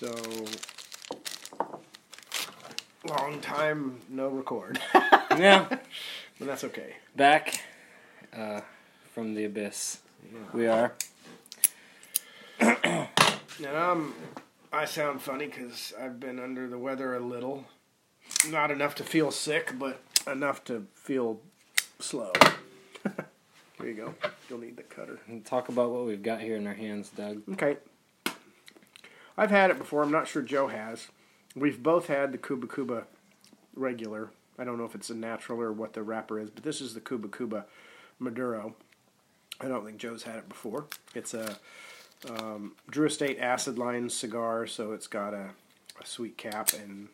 So, long time no record. Yeah. But that's okay. Back from the abyss. Yeah. We are. And I sound funny because I've been under the weather a little. Not enough to feel sick, but enough to feel slow. Here you go. You'll need the cutter. And talk about what we've got here in our hands, Doug. Okay. I've had it before. I'm not sure Joe has. We've both had the Kuba Kuba regular. I don't know if it's a natural or what the wrapper is, but this is the Kuba Kuba Maduro. I don't think Joe's had it before. It's a Drew Estate Acid Line cigar, so it's got a sweet cap and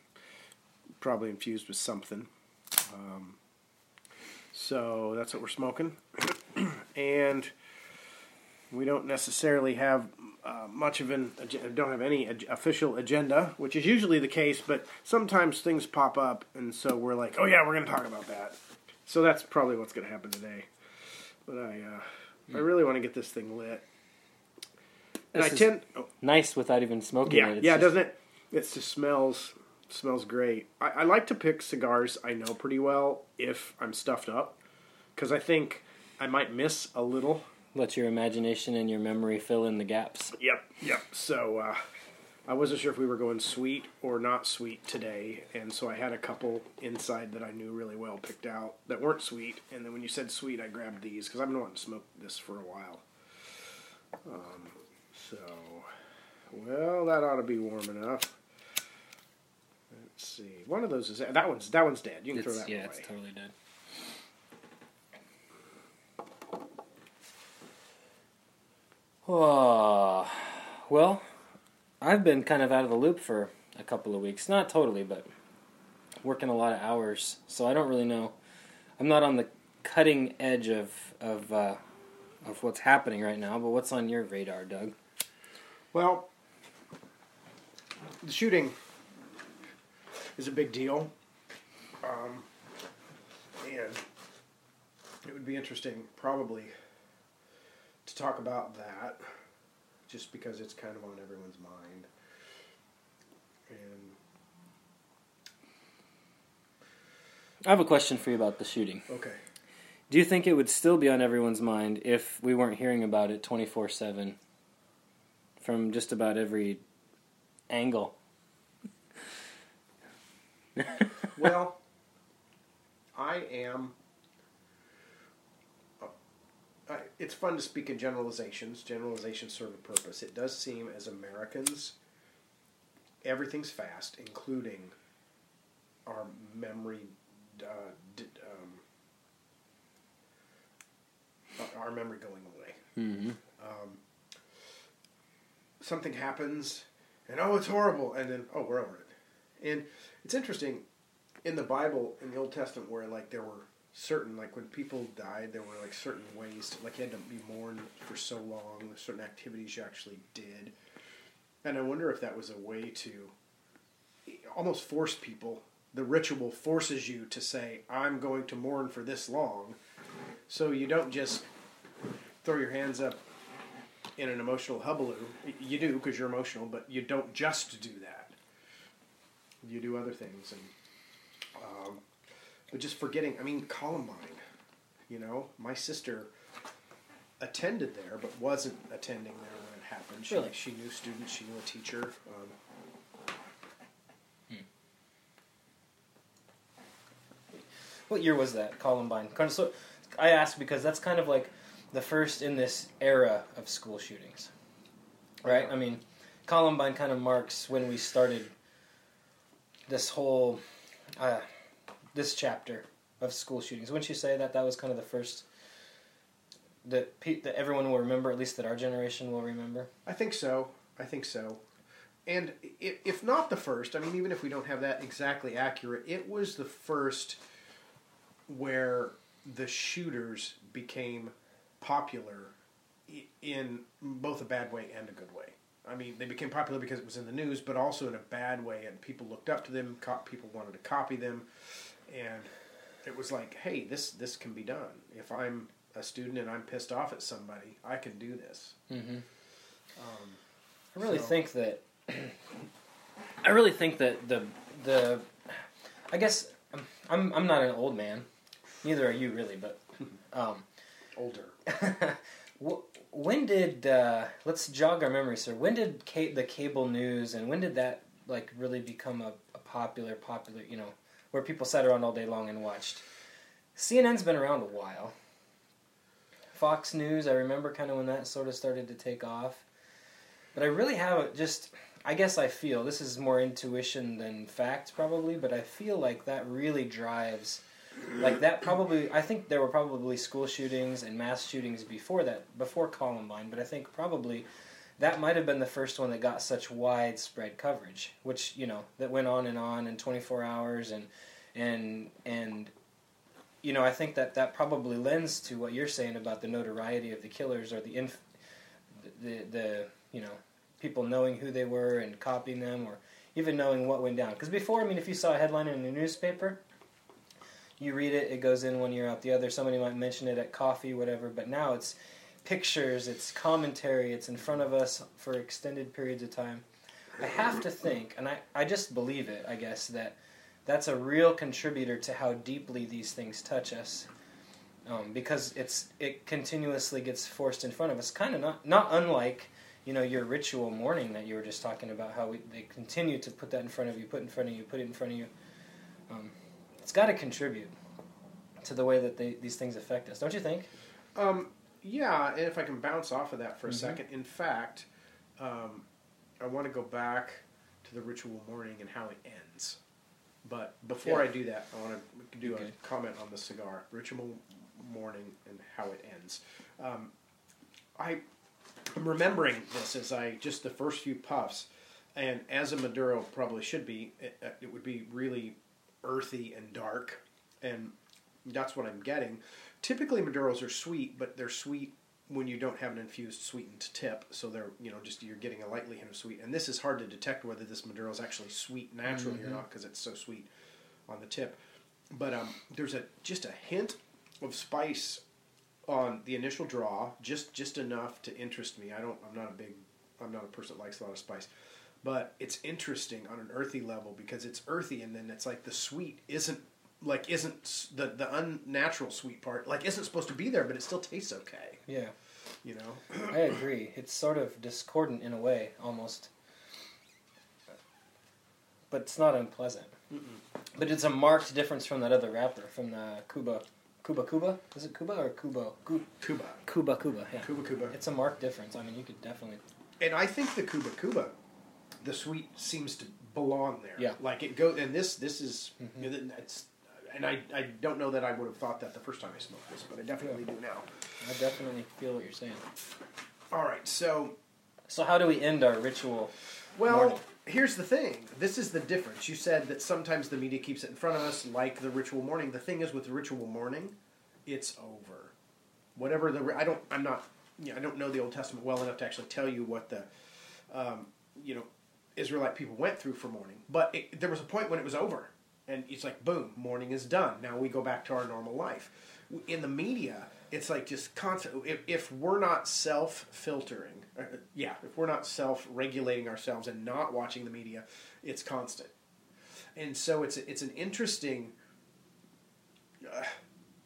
probably infused with something. So that's what we're smoking. And we don't necessarily have much of an don't have any official agenda, which is usually the case, but sometimes things pop up, and so we're like, oh yeah, we're going to talk about that. So that's probably what's going to happen today. But I really want to get this thing lit. And this nice without even smoking it. Yeah, doesn't it? It just smells great. I like to pick cigars I know pretty well if I'm stuffed up, because I think I might miss a little. Let your imagination and your memory fill in the gaps. Yep. So I wasn't sure if we were going sweet or not sweet today, and so I had a couple inside that I knew really well picked out that weren't sweet, and then when you said sweet, I grabbed these, because I've been wanting to smoke this for a while. So, well, that ought to be warm enough. Let's see. One of those is... That one's dead. You can throw that one away. Yeah, it's totally dead. Oh, well, I've been kind of out of the loop for a couple of weeks. Not totally, but working a lot of hours. So I don't really know. I'm not on the cutting edge of what's happening right now. But what's on your radar, Doug? Well, the shooting is a big deal. And it would be interesting, probably, to talk about that, just because it's kind of on everyone's mind. And I have a question for you about the shooting. Okay. Do you think it would still be on everyone's mind if we weren't hearing about it 24/7 from just about every angle? Well, I am... it's fun to speak in generalizations. Generalizations serve a purpose. It does seem, as Americans, everything's fast, including our memory... our memory going away. Mm-hmm. Something happens, and oh, it's horrible, and then, oh, we're over it. And it's interesting, in the Bible, in the Old Testament, where, like, there were certain, like, when people died, there were, like, certain ways to, like, you had to be mourned for so long, certain activities you actually did. And I wonder if that was a way to almost force people, the ritual forces you to say, I'm going to mourn for this long, so you don't just throw your hands up in an emotional hubbub. You do, because you're emotional, but you don't just do that. You do other things. And but just forgetting, I mean, Columbine, you know, my sister attended there, but wasn't attending there when it happened. Really? She knew students, she knew a teacher. What year was that, Columbine? Kind of, so I ask because that's kind of like the first in this era of school shootings, right? Uh-huh. I mean, Columbine kind of marks when we started this whole, this chapter of school shootings. Wouldn't you say that was kind of the first that everyone will remember, at least that our generation will remember? I think so. And if not the first, I mean, even if we don't have that exactly accurate, it was the first where the shooters became popular in both a bad way and a good way. I mean, they became popular because it was in the news, but also in a bad way, and people looked up to them, people wanted to copy them, and it was like, hey, this can be done. If I'm a student and I'm pissed off at somebody, I can do this. Mm-hmm. I really think that I really think that the I guess I'm not an old man. Neither are you, really, but older. When did let's jog our memory, sir? When did the cable news and when did that like really become a popular, you know, where people sat around all day long and watched? CNN's been around a while. Fox News, I remember kind of when that sort of started to take off. But I really haven't just, I guess I feel, this is more intuition than fact probably, but I feel like that really drives, like that probably, I think there were probably school shootings and mass shootings before that, before Columbine, but I think probably that might have been the first one that got such widespread coverage, which, you know, that went on and 24 hours and you know, I think that probably lends to what you're saying about the notoriety of the killers or the you know, people knowing who they were and copying them or even knowing what went down. Because before, I mean, if you saw a headline in the newspaper, you read it, it goes in one ear out the other. Somebody might mention it at coffee, whatever. But now it's pictures, it's commentary, it's in front of us for extended periods of time. I have to think, and I just believe it, I guess, that that's a real contributor to how deeply these things touch us, because it continuously gets forced in front of us, kind of not unlike, you know, your ritual morning that you were just talking about, how they continue to put that in front of you, put it in front of you. It's got to contribute to the way that these things affect us, don't you think? Yeah, and if I can bounce off of that for a second. In fact, I want to go back to the ritual morning and how it ends. But before I do that, I want to do a comment on the cigar ritual morning and how it ends. I'm remembering this as just the first few puffs, and as a Maduro probably should be, it would be really earthy and dark, and that's what I'm getting. Typically, Maduros are sweet, but they're sweet when you don't have an infused sweetened tip, so they're, you know, just you're getting a lightly hint of sweet, and this is hard to detect whether this Maduro is actually sweet naturally or not because it's so sweet on the tip. But there's just a hint of spice on the initial draw, just enough to interest me. I'm not a person that likes a lot of spice, but it's interesting on an earthy level because it's earthy, and then it's like the sweet isn't the unnatural sweet part isn't supposed to be there, but it still tastes okay. Yeah, you know. I agree. It's sort of discordant in a way, almost, but it's not unpleasant. Mm-mm. But it's a marked difference from that other wrapper, from the Kuba. Is it Kuba or Kubo? Kuba. Yeah. Kuba. It's a marked difference. I mean, you could definitely. And I think the Kuba, the sweet seems to belong there. Yeah. Like it goes, and this is you know, it's. And I don't know that I would have thought that the first time I smoked this, but I definitely do now. I definitely feel what you're saying. All right, so how do we end our ritual? Well, morning? Here's the thing. This is the difference. You said that sometimes the media keeps it in front of us, like the ritual morning. The thing is, with the ritual morning, it's over. Whatever the I don't know the Old Testament well enough to actually tell you what the Israelite people went through for mourning, but there was a point when it was over. And it's like, boom, morning is done. Now we go back to our normal life. In the media, it's like just constant. If we're not self-filtering, if we're not self-regulating ourselves and not watching the media, it's constant. And so it's an interesting.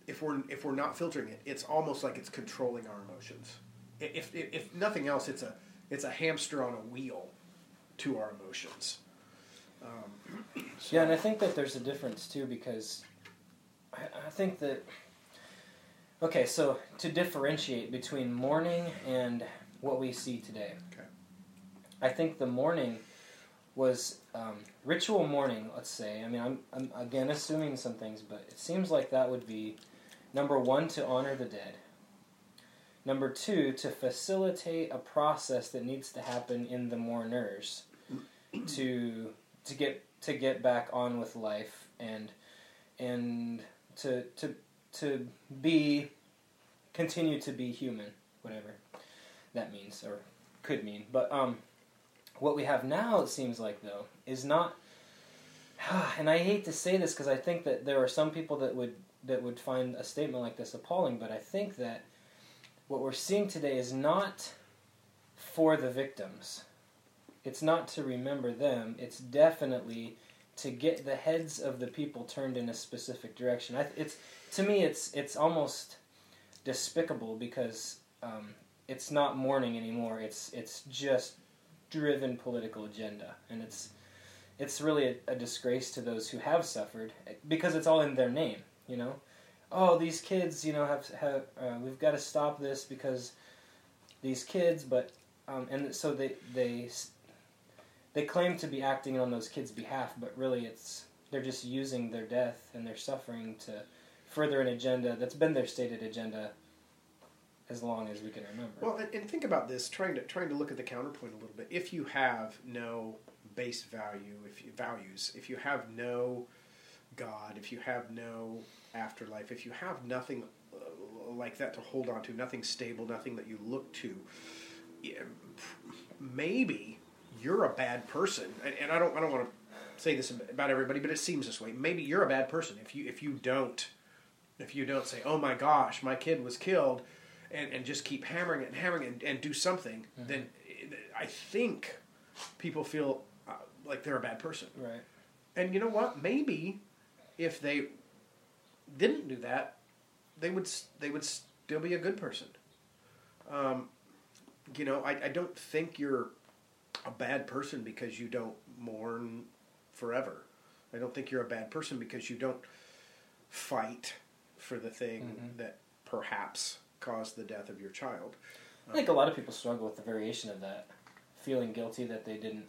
If we're not filtering it, it's almost like it's controlling our emotions. If nothing else, it's a hamster on a wheel to our emotions. Yeah, and I think that there's a difference too, because I think that, okay, so to differentiate between mourning and what we see today, okay. I think the mourning was ritual mourning, let's say. I mean, I'm again assuming some things, but it seems like that would be, number one, to honor the dead. Number two, to facilitate a process that needs to happen in the mourners to get back on with life and to be continue to be human, whatever that means or could mean. But what we have now, it seems like, though, is not. And I hate to say this because I think that there are some people that would find a statement like this appalling. But I think that what we're seeing today is not for the victims. It's not to remember them. It's definitely to get the heads of the people turned in a specific direction. To me, it's almost despicable because it's not mourning anymore. It's just driven political agenda, and it's really a disgrace to those who have suffered because it's all in their name. You know, oh, these kids, you know, have we've got to stop this because these kids, but and so they claim to be acting on those kids' behalf, but really they're just using their death and their suffering to further an agenda that's been their stated agenda as long as we can remember. Well, and think about this, trying to look at the counterpoint a little bit. If you have no base value, if you have no God, if you have no afterlife, if you have nothing like that to hold on to, nothing stable, nothing that you look to, maybe you're a bad person, and I don't want to say this about everybody, but it seems this way. Maybe you're a bad person if you don't say, oh my gosh, my kid was killed, and just keep hammering it and do something. Mm-hmm. Then I think people feel like they're a bad person. Right. And you know what? Maybe if they didn't do that, they would still be a good person. You know, I don't think you're a bad person because you don't mourn forever. I don't think you're a bad person because you don't fight for the thing mm-hmm. that perhaps caused the death of your child. I think a lot of people struggle with the variation of that, feeling guilty that they didn't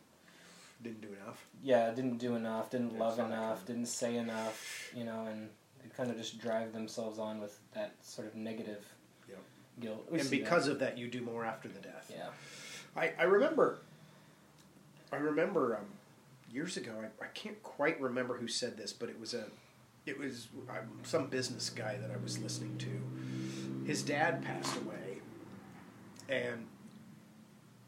do enough. Yeah, didn't do enough, didn't love enough, didn't say enough, you know, and they kind of just drive themselves on with that sort of negative guilt. And because of that, you do more after the death. Yeah, I remember years ago. I can't quite remember who said this, but it was some business guy that I was listening to. His dad passed away, and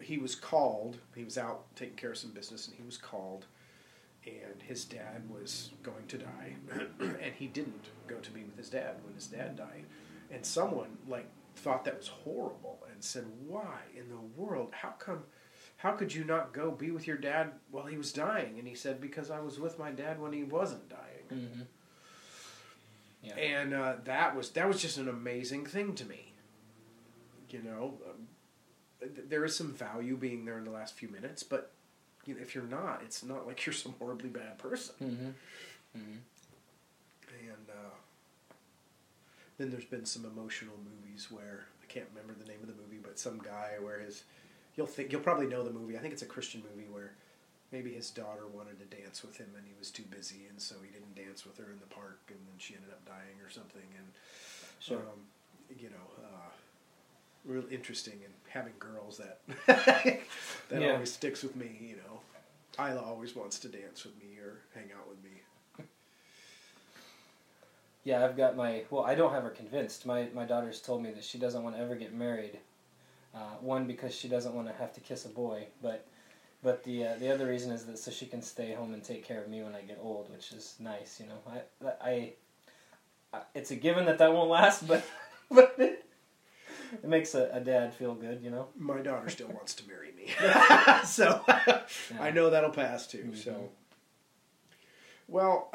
he was called. He was out taking care of some business, and he was called. And his dad was going to die, and he didn't go to be with his dad when his dad died. And someone thought that was horrible and said, why in the world, how could you not go be with your dad while he was dying? And he said, because I was with my dad when he wasn't dying. Mm-hmm. Yeah. And that was just an amazing thing to me. You know, there is some value being there in the last few minutes, but you know, if you're not, it's not like you're some horribly bad person. Mm-hmm. Mm-hmm. And then there's been some emotional movies where I can't remember the name of the movie, but some guy where you'll probably know the movie. I think it's a Christian movie where maybe his daughter wanted to dance with him and he was too busy, and so he didn't dance with her in the park, and then she ended up dying or something. And sure. You know, real interesting, and having girls that yeah. always sticks with me. You know, Isla always wants to dance with me or hang out with me. Yeah, I've got I don't have her convinced. My daughter's told me that she doesn't want to ever get married. One, because she doesn't want to have to kiss a boy, but the other reason is that so she can stay home and take care of me when I get old, which is nice, you know. I it's a given that won't last, but it makes a dad feel good, you know. My daughter still wants to marry me, so yeah. I know that'll pass too. Mm-hmm. So, well.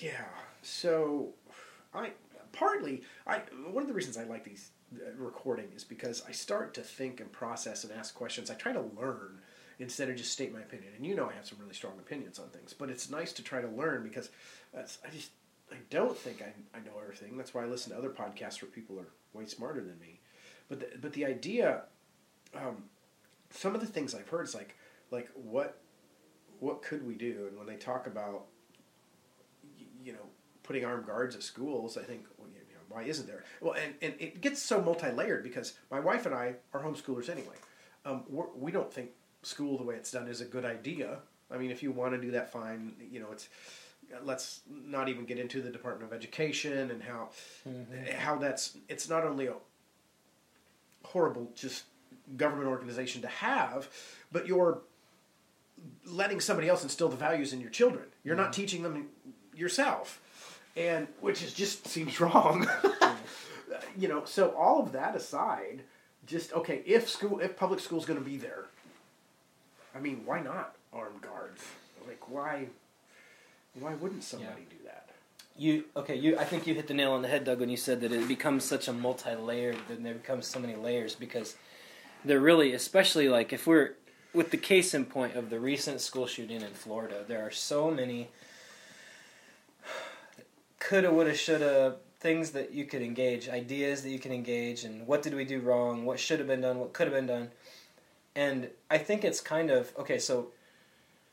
Yeah, so one of the reasons I like these recording is because I start to think and process and ask questions. I try to learn instead of just state my opinion. And you know I have some really strong opinions on things, but it's nice to try to learn because I don't think I know everything. That's why I listen to other podcasts where people are way smarter than me. But the idea, some of the things I've heard is like what could we do? And when they talk about you know, putting armed guards at schools, I think, well, you know, why isn't there? Well, and it gets so multi-layered because my wife and I are homeschoolers anyway. We don't think school the way it's done is a good idea. I mean, if you want to do that, fine. You know, let's not even get into the Department of Education and how mm-hmm. it's not only a horrible just government organization to have, but you're letting somebody else instill the values in your children. You're mm-hmm. not teaching them yourself, and which is just seems wrong. You know, so all of that aside, just okay, if public school's going to be there, I mean, why not armed guards? Like, why wouldn't somebody do that? I think you hit the nail on the head, Doug, when you said that it becomes such a multi-layered, then there becomes so many layers, because they're really, especially like if we're, with the case in point of the recent school shooting in Florida, there are so many coulda, woulda, shoulda things that you could engage, ideas that you can engage, and what did we do wrong, what should have been done, what could have been done. And I think it's kind of, okay, so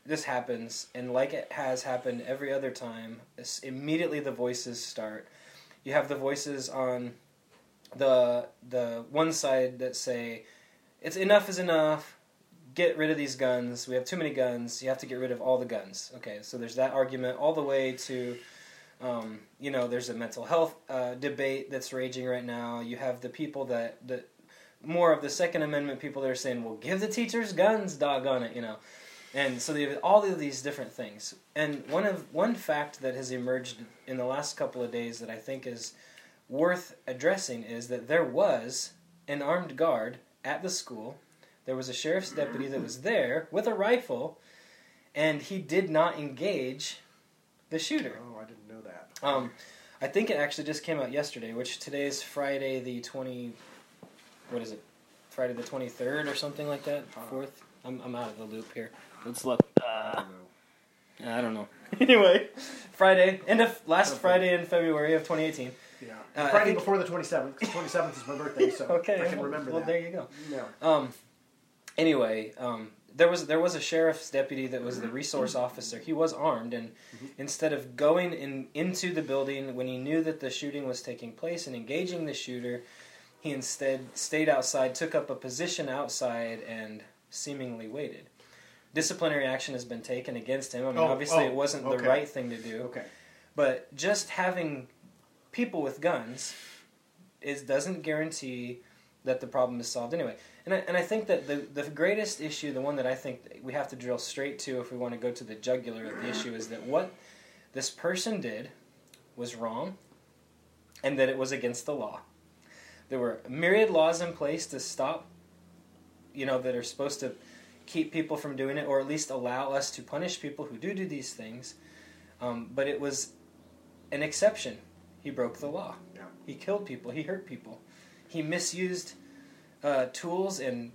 this happens, and like it has happened every other time, immediately the voices start. You have the voices on the one side that say, it's enough is enough, get rid of these guns, we have too many guns, you have to get rid of all the guns. Okay, so there's that argument all the way to... there's a mental health debate that's raging right now. You have the people that more of the Second Amendment people that are saying, well, give the teachers guns, doggone it, And so they have all of these different things. And one fact that has emerged in the last couple of days that I think is worth addressing is that there was an armed guard at the school. There was a sheriff's deputy that was there with a rifle, and he did not engage the shooter. Oh, I didn't know that. I think it actually just came out yesterday, which today is Friday the 23rd or something like that, 4th. I'm out of the loop here. Let's look. I don't know. Anyway, Friday, Friday in February of 2018. Yeah. Friday before the 27th, because the 27th is my birthday, so okay, I can remember that. Well, there you go. Yeah. There was a sheriff's deputy that was the resource officer. He was armed, and instead of going into the building when he knew that the shooting was taking place and engaging the shooter, he instead stayed outside, took up a position outside, and seemingly waited. Disciplinary action has been taken against him. It wasn't the right thing to do. Okay. But just having people with guns doesn't guarantee that the problem is solved anyway. And I think that the greatest issue, the one that I think we have to drill straight to if we want to go to the jugular of the issue, is that what this person did was wrong and that it was against the law. There were myriad laws in place to stop, that are supposed to keep people from doing it, or at least allow us to punish people who do these things. But it was an exception. He broke the law. Yeah. He killed people. He hurt people. He misused tools and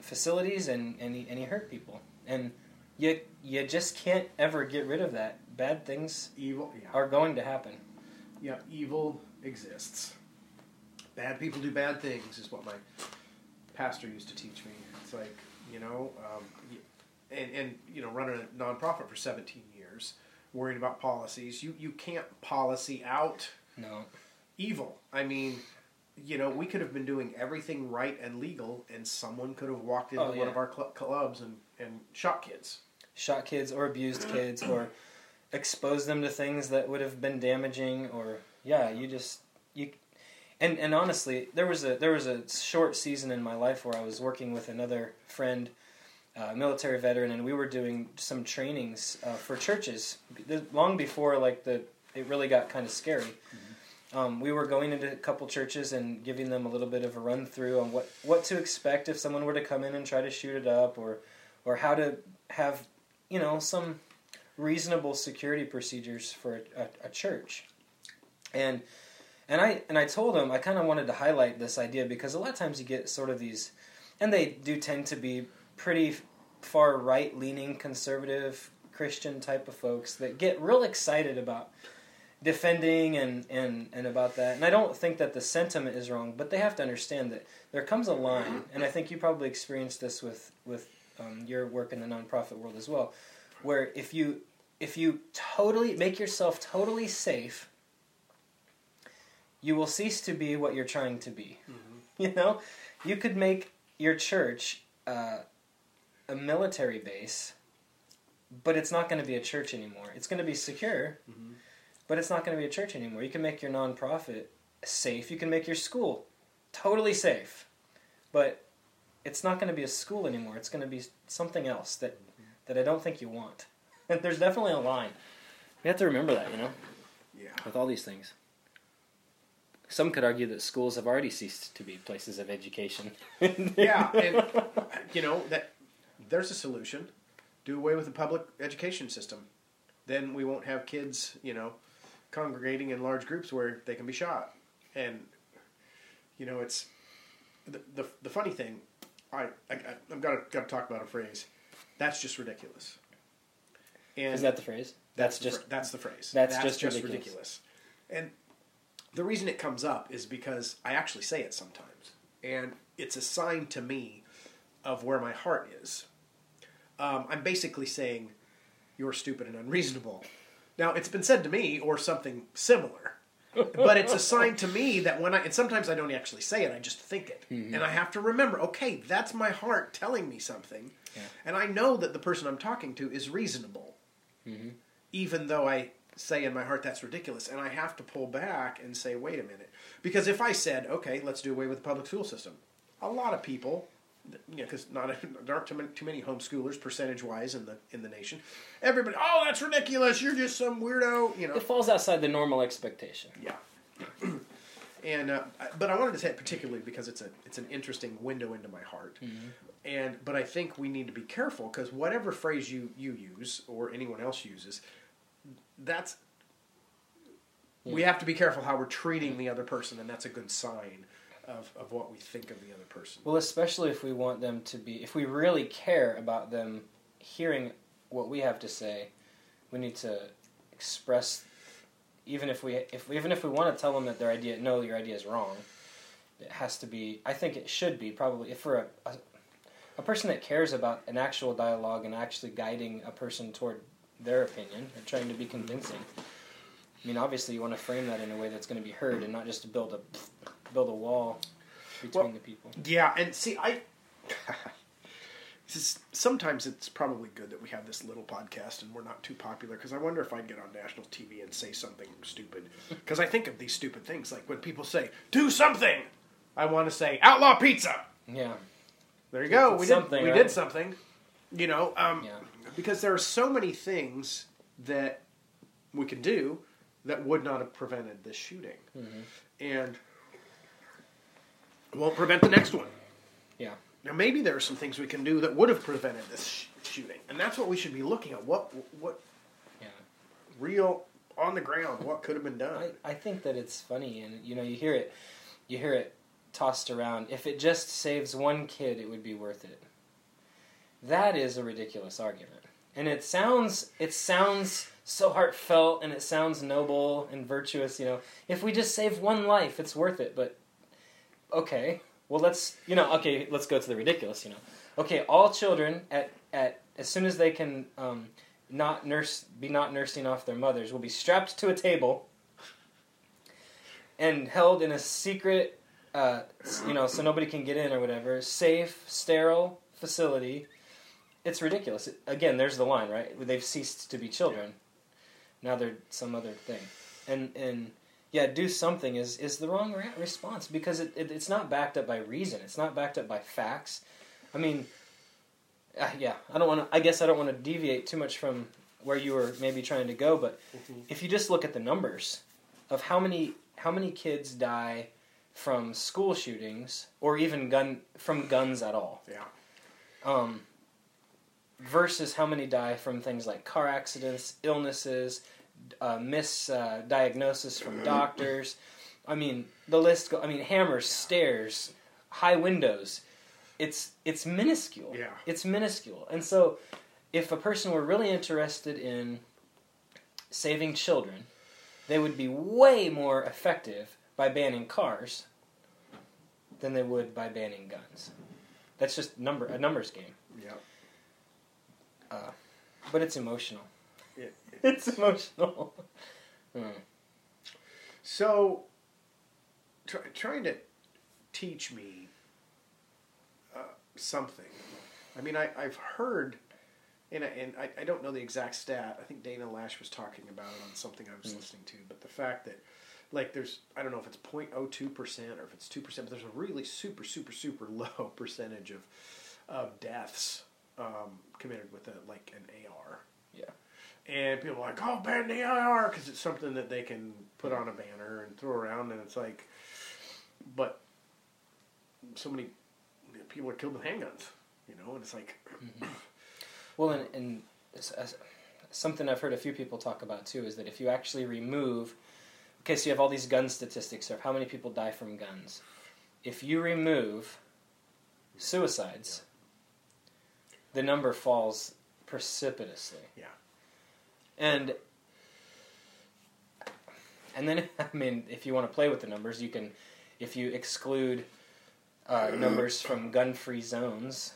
facilities, and he hurt people. And you just can't ever get rid of that. Bad things are going to happen. Yeah, evil exists. Bad people do bad things is what my pastor used to teach me. It's like, running a nonprofit for 17 years, worrying about policies. You can't policy out evil. I mean... we could have been doing everything right and legal, and someone could have walked into one of our clubs and shot kids. Shot kids or abused kids or exposed them to things that would have been damaging and honestly, there was a short season in my life where I was working with another friend, a military veteran, and we were doing some trainings for churches long before it really got kind of scary. Mm-hmm. We were going into a couple churches and giving them a little bit of a run-through on what to expect if someone were to come in and try to shoot it up, or how to have, some reasonable security procedures for a church. And I told them, I kind of wanted to highlight this idea, because a lot of times you get sort of these, and they do tend to be pretty far right-leaning, conservative, Christian type of folks that get real excited about defending and about that. And I don't think that the sentiment is wrong, but they have to understand that there comes a line, and I think you probably experienced this with your work in the nonprofit world as well, where if you totally make yourself totally safe, you will cease to be what you're trying to be. Mm-hmm. You could make your church a military base, but it's not going to be a church anymore. It's going to be secure. Mm-hmm. But it's not going to be a church anymore. You can make your nonprofit safe. You can make your school totally safe. But it's not going to be a school anymore. It's going to be something else that I don't think you want. There's definitely a line. We have to remember that, Yeah. With all these things. Some could argue that schools have already ceased to be places of education. Yeah, and, that... there's a solution. Do away with the public education system. Then we won't have kids, you know, congregating in large groups where they can be shot. And, you know, it's the funny thing. I've got to talk about a phrase. That's just ridiculous. And is that the phrase? That's the phrase. That's just ridiculous. And the reason it comes up is because I actually say it sometimes, and it's a sign to me of where my heart is. I'm basically saying, you're stupid and unreasonable. Now, it's been said to me or something similar, but it's a sign to me that when I, and sometimes I don't actually say it, I just think it. Mm-hmm. And I have to remember, okay, that's my heart telling me something. Yeah. And I know that the person I'm talking to is reasonable, mm-hmm. even though I say in my heart, that's ridiculous. And I have to pull back and say, wait a minute. Because if I said, okay, let's do away with the public school system, a lot of people... because you know, there aren't too many homeschoolers percentage-wise in the nation. Everybody, oh, that's ridiculous. You're just some weirdo. You know, it falls outside the normal expectation. Yeah, and but I wanted to say it particularly because it's an interesting window into my heart. Mm-hmm. But I think we need to be careful because whatever phrase you use or anyone else uses, that's we have to be careful how we're treating the other person, and that's a good sign. Of what we think of the other person. Well, especially if we want them to be... If we really care about them hearing what we have to say, we need to express... Even if we want to tell them that their idea... No, your idea is wrong. It has to be... I think it should be probably... If we're a person that cares about an actual dialogue and actually guiding a person toward their opinion or trying to be convincing... I mean, obviously you want to frame that in a way that's going to be heard and not just to build a wall between the people. Yeah, and see, sometimes it's probably good that we have this little podcast and we're not too popular, because I wonder if I'd get on national TV and say something stupid. Because I think of these stupid things, like when people say, do something! I want to say, outlaw pizza! Yeah. There you go, we did something. You know, because there are so many things that we could do that would not have prevented this shooting. Mm-hmm. And... won't prevent the next one. Yeah. Now, maybe there are some things we can do that would have prevented this shooting. And that's what we should be looking at. What real, on the ground, what could have been done? I think that it's funny. And, you know, you hear it tossed around. If it just saves one kid, it would be worth it. That is a ridiculous argument. And it sounds so heartfelt, and it sounds noble and virtuous, you know. If we just save one life, it's worth it, but... Okay, well, let's go to the ridiculous, you know. Okay, all children, as soon as they can not nursing off their mothers, will be strapped to a table and held in a secret, so nobody can get in or whatever, safe, sterile facility. It's ridiculous. Again, there's the line, right? They've ceased to be children. Now they're some other thing. And... Yeah, do something is the wrong response because it's not backed up by reason. It's not backed up by facts. I mean, I guess I don't want to deviate too much from where you were maybe trying to go. But if you just look at the numbers of how many kids die from school shootings or even from guns at all, versus how many die from things like car accidents, illnesses. Misdiagnosis from doctors. I mean, the list goes... I mean, hammers, stairs, high windows. It's minuscule. Yeah. It's minuscule. And so, if a person were really interested in saving children, they would be way more effective by banning cars than they would by banning guns. That's just a numbers game. Yeah. But it's emotional. It's emotional. So, trying to teach me something. I mean, I've heard, and I don't know the exact stat. I think Dana Loesch was talking about it on something I was listening to. But the fact that, like, there's, I don't know if it's 0.02% or if it's 2%, but there's a really super, super, super low percentage of deaths committed with an AR. Yeah. And people are like, oh, ban the AR, because it's something that they can put on a banner and throw around, and it's like, but so many people are killed with handguns. you know, and it's like... Mm-hmm. Well, and something I've heard a few people talk about, too, is that if you actually remove... Okay, so you have all these gun statistics of how many people die from guns. If you remove suicides, yeah, the number falls precipitously. Yeah. And then, I mean, if you want to play with the numbers, you can... If you exclude numbers from gun-free zones,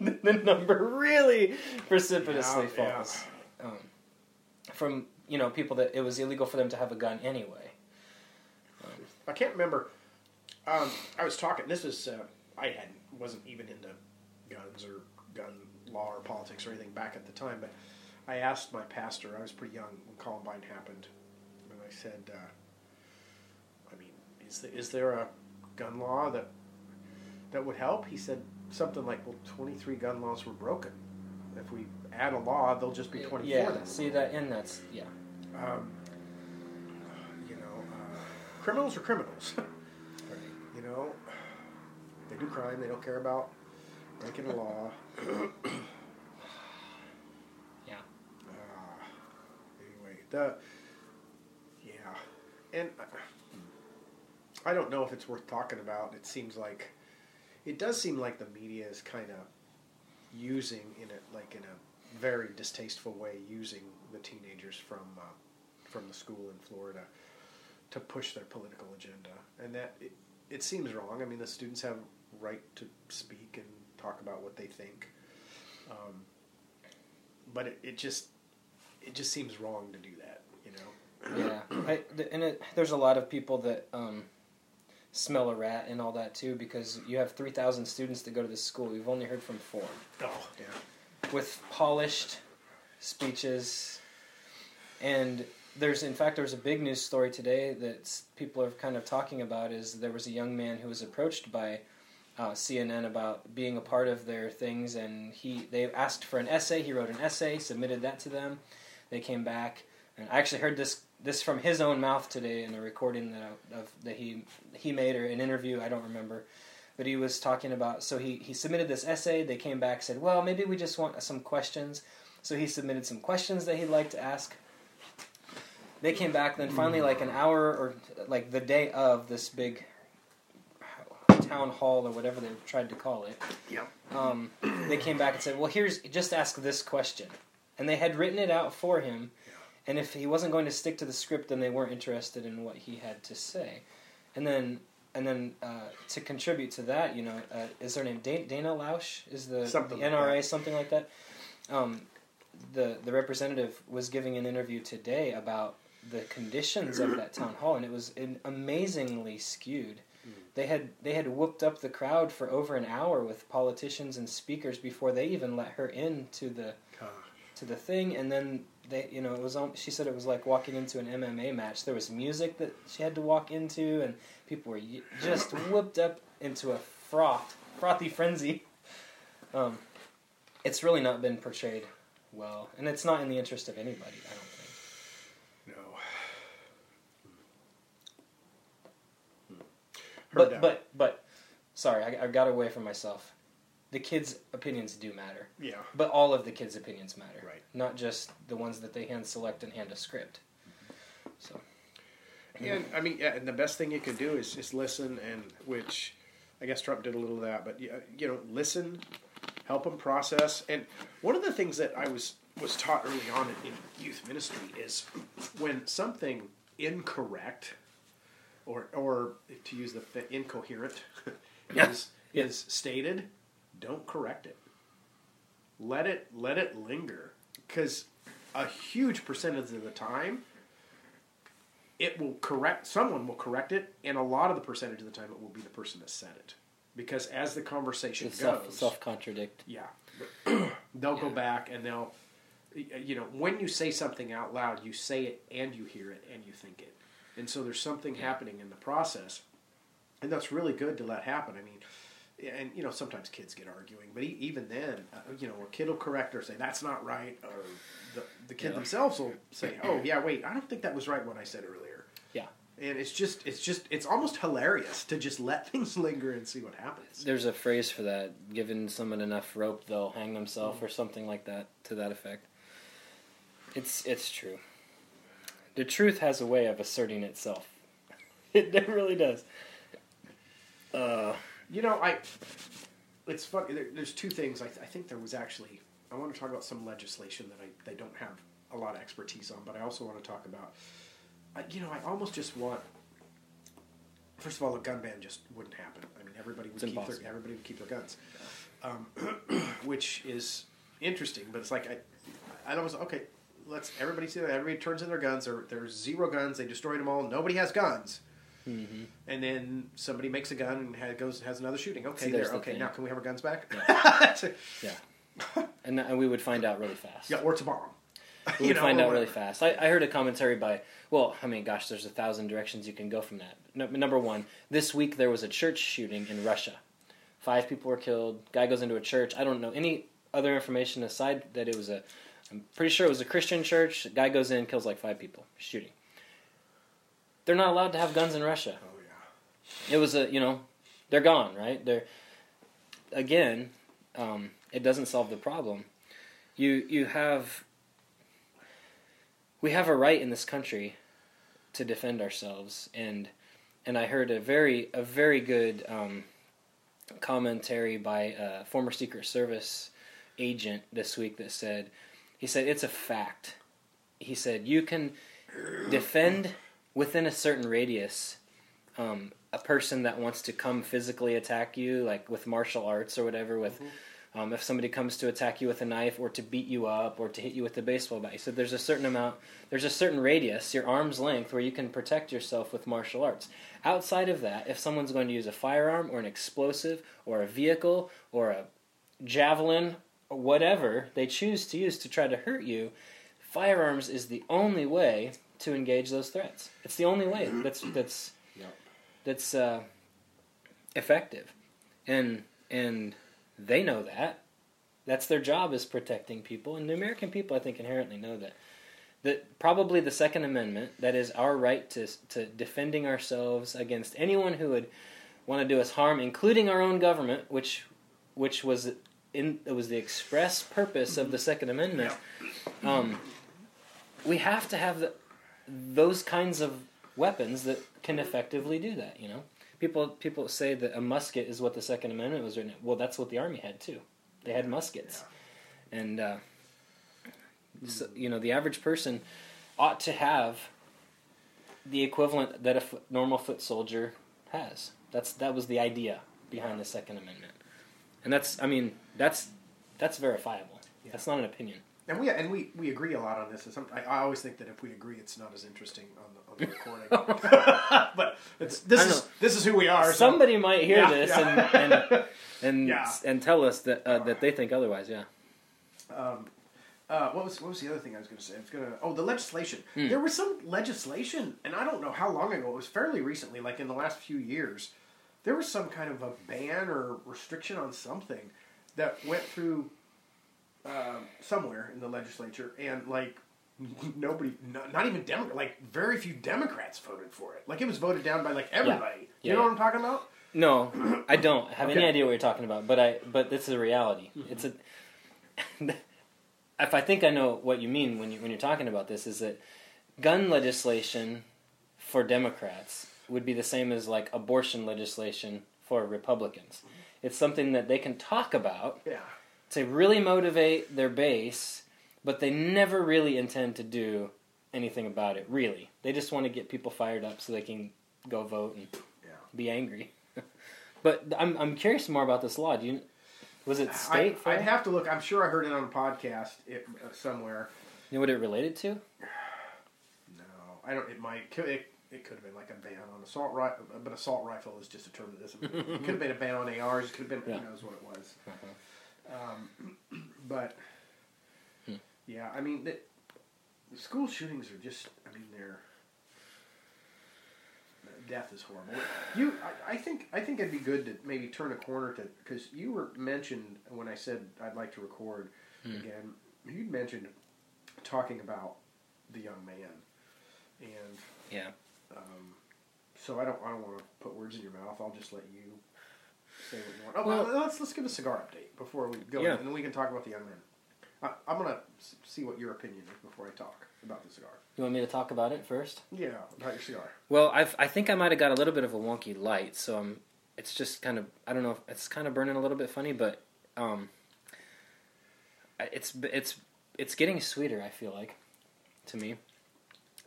the number really precipitously falls. Yeah. From, you know, people that it was illegal for them to have a gun anyway. I can't remember. I was talking, this is, I wasn't even into guns or gun law or politics or anything back at the time, but I asked my pastor, I was pretty young when Columbine happened, and I said... Is there a gun law that would help? He said something like, well, 23 gun laws were broken. If we add a law, they'll just be 24. Yeah, see that, and that's, yeah. Criminals are criminals. Right. You know, they do crime, they don't care about breaking a law. Yeah. Anyway, I don't know if it's worth talking about. It does seem like the media is kind of using in a very distasteful way, using the teenagers from the school in Florida to push their political agenda, and that it seems wrong. I mean, the students have a right to speak and talk about what they think, but it just seems wrong to do that, you know? Yeah, there's a lot of people that. Smell a rat and all that too, because you have 3,000 students that go to this school. You've only heard from 4. Oh, yeah. With polished speeches, and in fact there was a big news story today that people are kind of talking about, is there was a young man who was approached by CNN about being a part of their things, and they asked for an essay. He wrote an essay, submitted that to them. They came back, and I actually heard this from his own mouth today in a recording that he made, or an interview, I don't remember. But he was talking about, so he submitted this essay, they came back, said, well, maybe we just want some questions. So he submitted some questions that he'd like to ask. They came back, then finally like an hour or like the day of this big town hall or whatever they tried to call it, yep. They came back and said, well, just ask this question. And they had written it out for him. And if he wasn't going to stick to the script, then they weren't interested in what he had to say. And then to contribute to that, you know, is her name Dana Loesch? Is the NRA something like that? The representative was giving an interview today about the conditions of that town hall, and it was amazingly skewed. They had whooped up the crowd for over an hour with politicians and speakers before they even let her into the thing, and then. She said it was like walking into an MMA match. There was music that she had to walk into, and people were just whipped up into a frothy frenzy. It's really not been portrayed well, and it's not in the interest of anybody, I don't think. No. But sorry, I got away from myself. The kids' opinions do matter. Yeah. But all of the kids' opinions matter. Right. Not just the ones that they hand-select and hand a script. So. And, I mean, yeah, and the best thing you can do is listen, and which I guess Trump did a little of that, but, you know, listen, help them process. And one of the things that I was taught early on in youth ministry is when something incorrect, or to use the incoherent, is stated... Don't correct it. Let it linger, because a huge percentage of the time, it will correct. Someone will correct it, and a lot of the percentage of the time, it will be the person that said it. Because as the conversation goes, self-contradict. Yeah, they'll go back and they'll, you know, when you say something out loud, you say it and you hear it and you think it, and so there's something happening in the process, and that's really good to let happen. I mean. And, you know, sometimes kids get arguing, but even then, you know, a kid will correct or say, that's not right, or the kid themselves will say, oh, yeah, wait, I don't think that was right when I said earlier. Yeah. And it's almost hilarious to just let things linger and see what happens. There's a phrase for that. Given someone enough rope, they'll hang themselves or something like that, to that effect. It's true. The truth has a way of asserting itself. It really does. It's funny. There's two things. I think there was actually... I want to talk about some legislation that I don't have a lot of expertise on, but I also want to talk about... I almost just want... First of all, a gun ban just wouldn't happen. I mean, everybody would keep their guns. Which is interesting, but it's like... I'd almost... Okay, everybody see that. Everybody turns in their guns. There's zero guns. They destroyed them all. Nobody has guns. Mm-hmm. And then somebody makes a gun and has another shooting. Okay, see, now can we have our guns back? Yeah. Yeah. And we would find out really fast. Yeah, or it's a bomb. We would find out really fast. I heard a commentary by, there's 1,000 directions you can go from that. Number one, this week there was a church shooting in Russia. 5 people were killed. Guy goes into a church. I don't know any other information aside that I'm pretty sure it was a Christian church. A guy goes in, kills 5 people. Shooting. They're not allowed to have guns in Russia. Oh, yeah. It was they're gone, right? It doesn't solve the problem. We have a right in this country to defend ourselves, and I heard a very good commentary by a former Secret Service agent this week that said, he said it's a fact. He said you can defend within a certain radius a person that wants to come physically attack you, like with martial arts or whatever, with if somebody comes to attack you with a knife or to beat you up or to hit you with a baseball bat. He said there's a certain radius, your arm's length, where you can protect yourself with martial arts. Outside of that, if someone's going to use a firearm or an explosive or a vehicle or a javelin or whatever they choose to use to try to hurt you, firearms is the only way to engage those threats. It's the only way that's effective. And they know that. That's their job, is protecting people. And the American people, I think, inherently know that. That probably the Second Amendment, that is our right to defending ourselves against anyone who would want to do us harm, including our own government, which was it was the express purpose of the Second Amendment. Yeah. We have to have those kinds of weapons that can effectively do that, People say that a musket is what the Second Amendment was written at. Well, that's what the Army had, too. They had muskets. Yeah. And, the average person ought to have the equivalent that a normal foot soldier has. That was the idea behind the Second Amendment. And that's verifiable. Yeah. That's not an opinion. And we agree a lot on this. I always think that if we agree, it's not as interesting on the recording. But this is who we are. Somebody might hear this and tell us that they think otherwise. Yeah. What was the other thing I was going to say? The legislation. There was some legislation, and I don't know how long ago. It was fairly recently, like in the last few years. There was some kind of a ban or restriction on something that went through. Somewhere in the legislature, and nobody, not even Democrat, very few Democrats voted for it. It was voted down by everybody. Yeah. You know what I'm talking about? No, I don't have any idea what you're talking about. But this is a reality. Mm-hmm. If I think I know what you mean when you're talking about this, is that gun legislation for Democrats would be the same as abortion legislation for Republicans. It's something that they can talk about. Yeah. To really motivate their base, but they never really intend to do anything about it, really. They just want to get people fired up so they can go vote and be angry. But I'm curious more about this law. Was it state? I'd have to look. I'm sure I heard it on a podcast somewhere. You know what it related to? No. I don't. It might. It could have been a ban on assault rifle, but assault rifle is just a term that doesn't... It could have been a ban on ARs. It could have been... Yeah. Who knows what it was. Uh-huh. The school shootings are just, they're, death is horrible. I think it'd be good to maybe turn a corner because you were mentioned when I said I'd like to record again, you'd mentioned talking about the young man and, So I don't want to put words in your mouth. I'll just let you say what you want. Oh, well, let's give a cigar update before we go, and then we can talk about the young men. I'm going to see what your opinion is before I talk about the cigar. You want me to talk about it first? Yeah, about your cigar. Well, I think I might have got a little bit of a wonky light, so it's just kind of, I don't know, if it's kind of burning a little bit funny, but it's getting sweeter, I feel like, to me.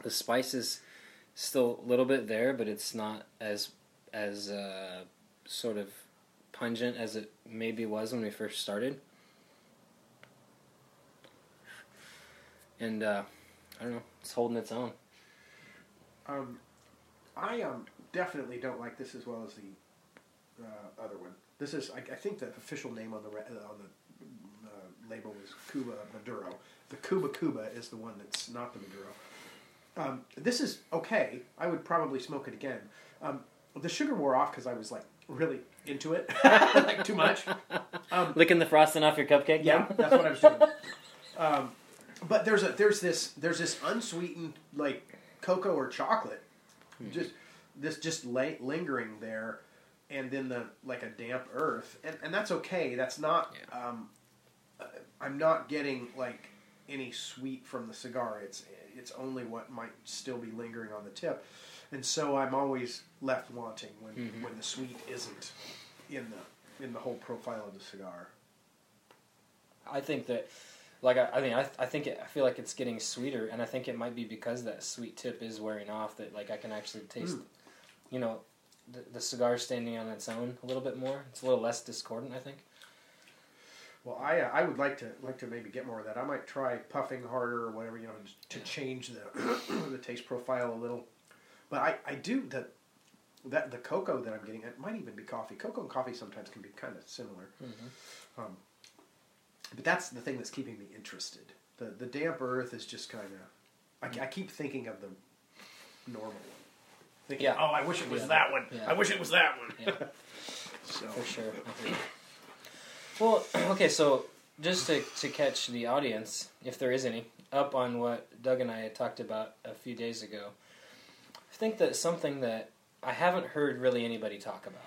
The spice is still a little bit there, but it's not as sort of pungent as it maybe was when we first started. And, I don't know, it's holding its own. I definitely don't like this as well as the other one. This is, I think the official name on the label was Kuba Maduro. The Kuba Kuba is the one that's not the Maduro. This is okay. I would probably smoke it again. The sugar wore off because I was, really into it. Too much. Licking the frosting off your cupcake? Yeah, that's what I was doing. But there's this unsweetened cocoa or chocolate, lingering there, and then a damp earth, and that's okay. That's not. Yeah. I'm not getting any sweet from the cigar. It's only what might still be lingering on the tip, and so I'm always left wanting when the sweet isn't in the whole profile of the cigar. I think that. I feel like it's getting sweeter, and I think it might be because that sweet tip is wearing off that, I can actually taste, the cigar standing on its own a little bit more. It's a little less discordant, I think. Well, I would like to maybe get more of that. I might try puffing harder or whatever, to change the the taste profile a little. But I do that the cocoa that I'm getting, it might even be coffee. Cocoa and coffee sometimes can be kind of similar. Mm-hmm. But that's the thing that's keeping me interested. The damp earth is just kind of... I keep thinking of the normal one. Thinking, I wish it was that one. Yeah. I wish it was that one. Yeah. So. For sure. Okay. Well, okay, so just to catch the audience, if there is any, up on what Doug and I had talked about a few days ago, I think that something that I haven't heard really anybody talk about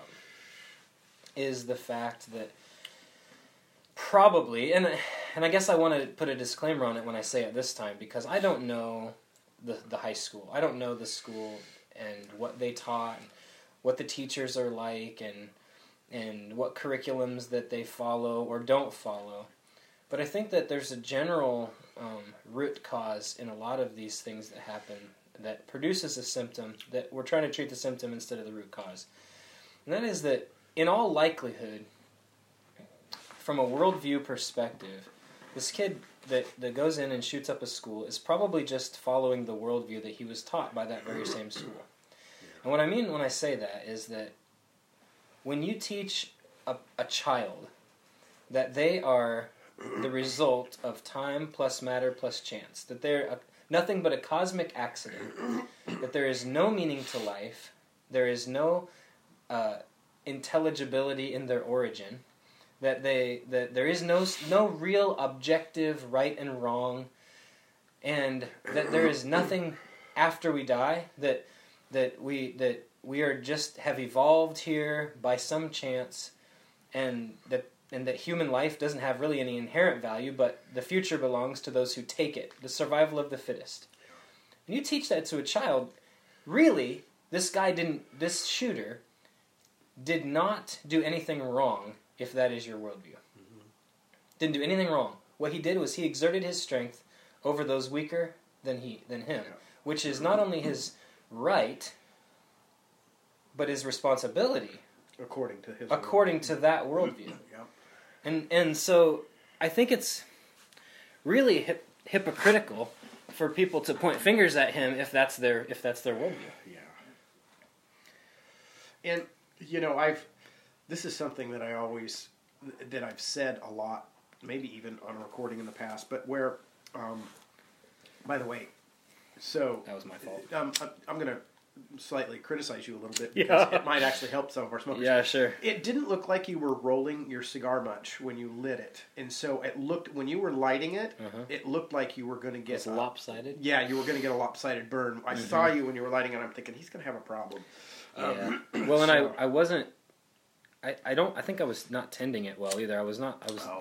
is the fact that probably, and I guess I want to put a disclaimer on it when I say it this time, because I don't know the high school. I don't know the school and what they taught, and what the teachers are like, and what curriculums that they follow or don't follow. But I think that there's a general root cause in a lot of these things that happen that produces a symptom, that we're trying to treat the symptom instead of the root cause. And that is that, in all likelihood, from a worldview perspective, this kid that goes in and shoots up a school is probably just following the worldview that he was taught by that very same school. And what I mean when I say that is that when you teach a child that they are the result of time plus matter plus chance, that they're nothing but a cosmic accident, that there is no meaning to life, there is no intelligibility in their origin, that there is no real objective right and wrong, and that there is nothing after we die, that we are just have evolved here by some chance, and that human life doesn't have really any inherent value, but the future belongs to those who take it, the survival of the fittest. When you teach that to a child, really, this shooter did not do anything wrong. If that is your worldview. Mm-hmm. Didn't do anything wrong. What he did was he exerted his strength over those weaker than him, which is not only his right, but his responsibility. According to that worldview. Yeah. And so I think it's really hypocritical for people to point fingers at him if that's their worldview. Yeah. And this is something that I've said a lot, maybe even on a recording in the past, but where, by the way, so... That was my fault. I'm going to slightly criticize you a little bit because it might actually help some of our smokers. Yeah, sure. It didn't look like you were rolling your cigar much when you lit it. And so it looked, when you were lighting it, it looked like you were going to get... It was lopsided? Yeah, you were going to get a lopsided burn. I saw you when you were lighting it, I'm thinking, he's going to have a problem. Well, and I wasn't... I think I was not tending it well either. I was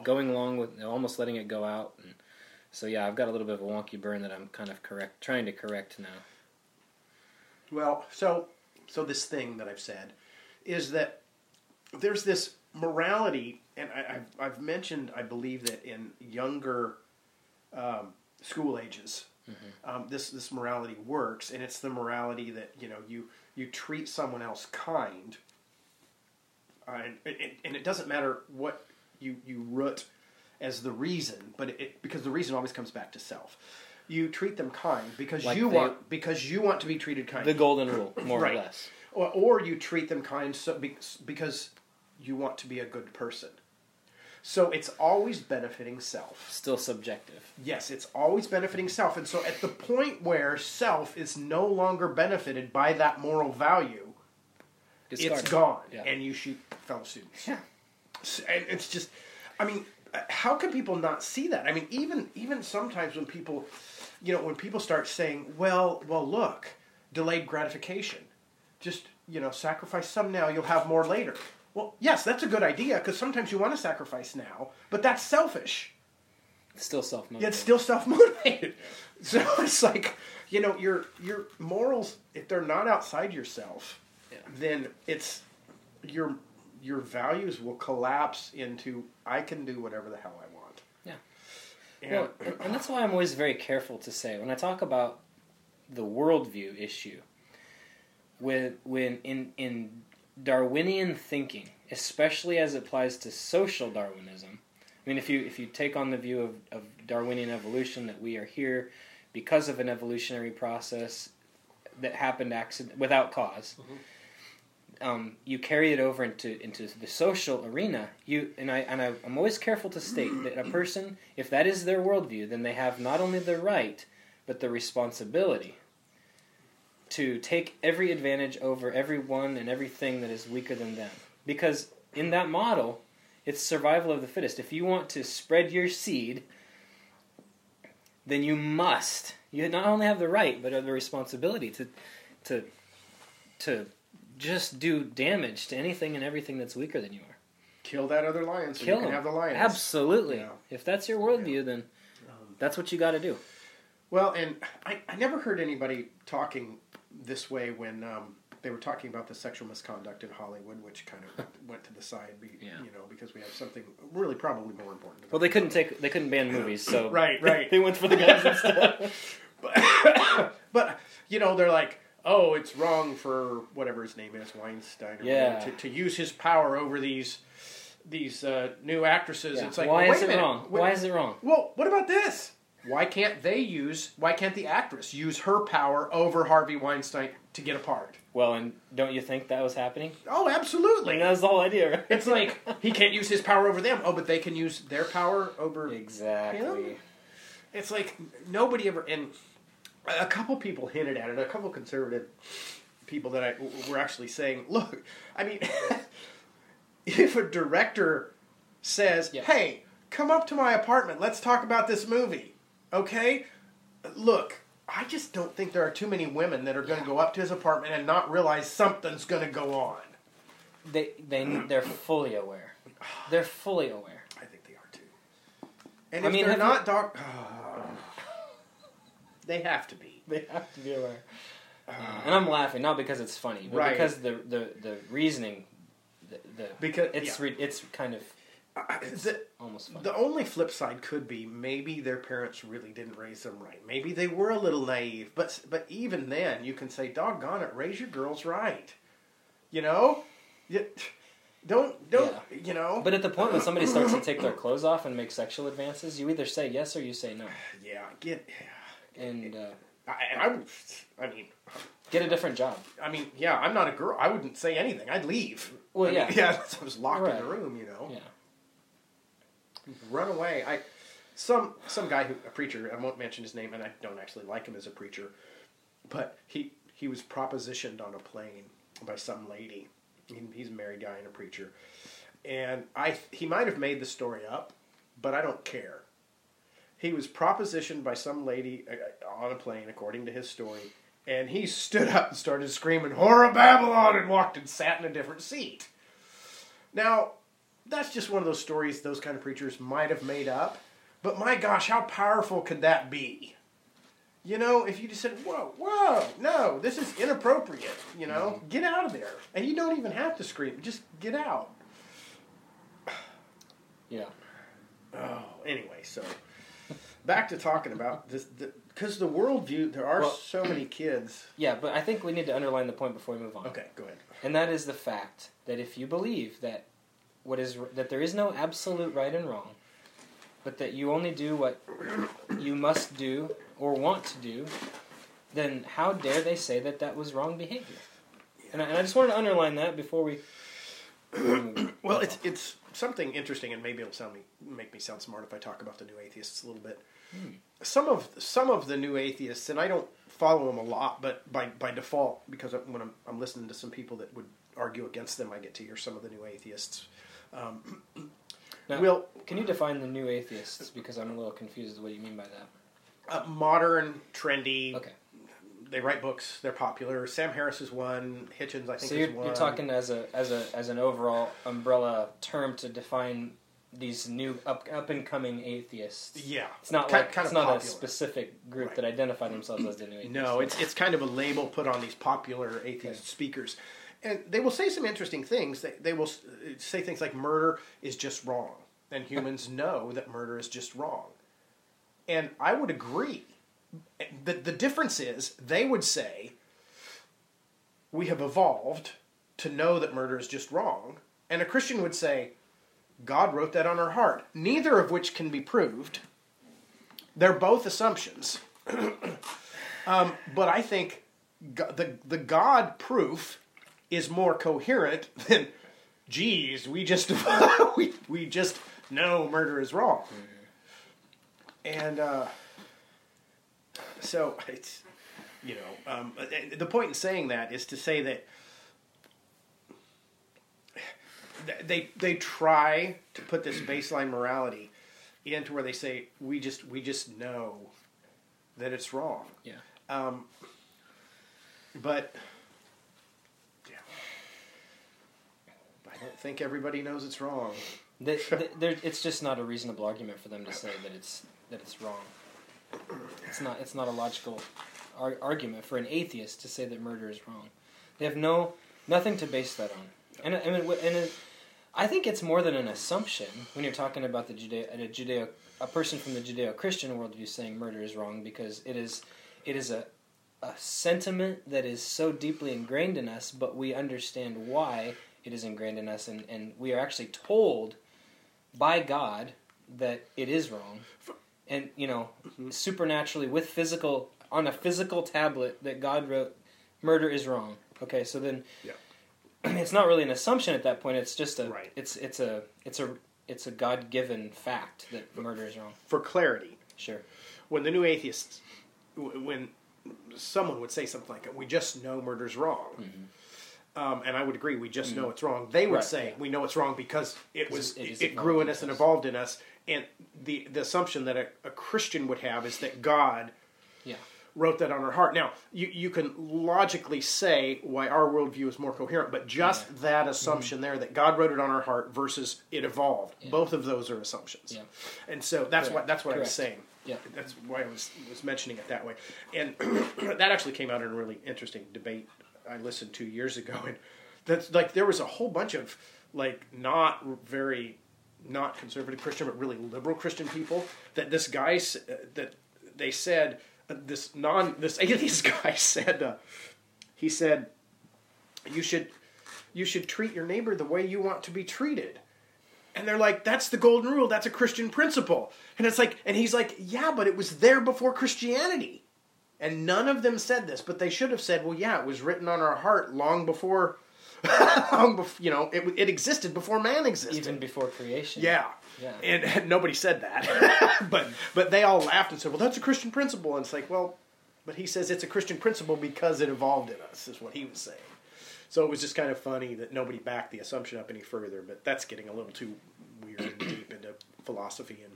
going along with, almost letting it go out. And so yeah, I've got a little bit of a wonky burn that I'm kind of trying to correct now. Well, so this thing that I've said is that there's this morality, and I've mentioned, I believe that in younger school ages, this morality works, and it's the morality that you treat someone else kind. And it doesn't matter what you root as the reason, but because the reason always comes back to self. You treat them kind because you want to be treated kind. The golden rule, more or less. Or you treat them kind because you want to be a good person. So it's always benefiting self. Still subjective. Yes, it's always benefiting self, and so at the point where self is no longer benefited by that moral value, it's gone, and you shoot fellow students. Yeah, and it's just, I mean, how can people not see that? I mean, even sometimes when people, when people start saying, well, look, delayed gratification, just sacrifice some now, you'll have more later. Well, yes, that's a good idea because sometimes you want to sacrifice now, but that's selfish. It's still self-motivated. Yeah, it's still self-motivated. So it's like your morals, if they're not outside yourself. Yeah. Then it's your values will collapse into I can do whatever the hell I want. Yeah. And that's why I'm always very careful to say when I talk about the worldview issue, when in Darwinian thinking, especially as it applies to social Darwinism, I mean if you take on the view of Darwinian evolution that we are here because of an evolutionary process that happened without cause. Mm-hmm. You carry it over into the social arena. I'm always careful to state that a person, if that is their worldview, then they have not only the right but the responsibility to take every advantage over everyone and everything that is weaker than them. Because in that model, it's survival of the fittest. If you want to spread your seed, then you must. You not only have the right but have the responsibility to just do damage to anything and everything that's weaker than you are. Kill that other lion so you can have the lions. Absolutely. Yeah. If that's your worldview, then that's what you got to do. Well, and I never heard anybody talking this way when they were talking about the sexual misconduct in Hollywood, which kind of went to the side, because we have something really probably more important. Well, they couldn't ban movies, so right. They went for the guns and stuff. But they're like, oh, it's wrong for whatever his name is, Weinstein, to use his power over these new actresses. Yeah. It's like, why is it wrong? Why is it wrong? Well, what about this? Why can't the actress use her power over Harvey Weinstein to get a part? Well, and don't you think that was happening? Oh, absolutely. That was the whole idea, right? It's like, he can't use his power over them. Oh, but they can use their power over him? It's like, nobody ever... And a couple people hinted at it. A couple conservative people that were actually saying, look, I mean, if a director says, hey, come up to my apartment, let's talk about this movie. Okay, look, I just don't think there are too many women that are going to go up to his apartment and not realize something's going to go on. They're fully aware. They're fully aware. I think they are too. And if they're not dark, they have to be. They have to be aware. And I'm laughing not because it's funny, but because the reasoning, it's kind of. Almost funny. The only flip side could be maybe their parents really didn't raise them right. Maybe they were a little naive, but even then you can say, "Doggone it, raise your girls right." Don't. But at the point when somebody starts to take their clothes off and make sexual advances, you either say yes or you say no. Get a different job. I mean, yeah, I'm not a girl. I wouldn't say anything. I'd leave. Well, I was locked in the room, Yeah. Run away. Some guy, a preacher, I won't mention his name, and I don't actually like him as a preacher, but he he was propositioned on a plane by some lady. He's a married guy and a preacher. And he might have made the story up, but I don't care. He was propositioned by some lady on a plane, according to his story, and he stood up and started screaming, "Horror Babylon," and walked and sat in a different seat. Now, that's just one of those stories those kind of preachers might have made up, but my gosh, how powerful could that be? You know, if you just said, whoa, no, this is inappropriate, you know, get out of there. And you don't even have to scream, just get out. Yeah. Oh, anyway, so back to talking about this, because the worldview, there are so many kids. Yeah, but I think we need to underline the point before we move on. Okay, go ahead. And that is the fact that if you believe that that there is no absolute right and wrong, but that you only do what you must do or want to do, then how dare they say that that was wrong behavior? Yeah. And I just wanted to underline that before we... Well, it's something interesting, and maybe it'll make me sound smart if I talk about the new atheists a little bit. Some of the new atheists, and I don't follow them a lot, but by default, because when I'm listening to some people that would argue against them, I get to hear some of the new atheists. Now, can you define the new atheists? Because I'm a little confused as to what you mean by that. Modern, trendy. Okay. They write books. They're popular. Sam Harris is one. Hitchens, I think, is one. So you're talking as an overall umbrella term to define these new up and coming atheists. Yeah, it's not kind of not popular. A specific group that identify themselves as the new atheists. No, it's kind of a label put on these popular atheist speakers, and they will say some interesting things. They will say things like murder is just wrong, and humans know that murder is just wrong, and I would agree. The difference is, they would say, we have evolved to know that murder is just wrong. And a Christian would say, God wrote that on our heart. Neither of which can be proved. They're both assumptions. But I think the God proof is more coherent than, geez, we just know murder is wrong. And... So, it's, you know, the point in saying that is to say that they try to put this baseline morality into where they say, we just know that it's wrong. Yeah. But, yeah, I don't think everybody knows it's wrong. It's just not a reasonable argument for them to say that it's wrong. It's not a logical argument for an atheist to say that murder is wrong. They have nothing to base that on. And I think it's more than an assumption when you're talking about a person from the Judeo-Christian worldview saying murder is wrong, because it is a sentiment that is so deeply ingrained in us, but we understand why it is ingrained in us, and we are actually told by God that it is wrong. And, you know, supernaturally, on a physical tablet that God wrote, murder is wrong. Okay, so then, it's not really an assumption at that point. It's just it's a God-given fact that murder is wrong. For clarity, sure. When the new atheists, when someone would say something like, "We just know murder's wrong," and I would agree, we just know it's wrong. They would say, "We know it's wrong because it grew in us and evolved in us." And the assumption that a Christian would have is that God wrote that on our heart. Now, you can logically say why our worldview is more coherent, but just that assumption there that God wrote it on our heart versus it evolved, both of those are assumptions. Yeah. And so that's what I was saying. Yeah. That's why I was mentioning it that way. And that actually came out in a really interesting debate I listened to years ago. And that's like there was a whole bunch of like not conservative Christian, but really liberal Christian people, that this guy, that they said, this atheist guy said, he said, you should treat your neighbor the way you want to be treated. And they're like, that's the golden rule. That's a Christian principle. And it's like, and he's like, yeah, but it was there before Christianity. And none of them said this, but they should have said, well, yeah, it was written on our heart long before you know, it existed before man existed, even before creation. Yeah. And nobody said that, but they all laughed and said, "Well, that's a Christian principle." And it's like, well, But he says it's a Christian principle because it evolved in us, is what he was saying. So it was just kind of funny that nobody backed the assumption up any further, but that's getting a little too weird and deep into philosophy. And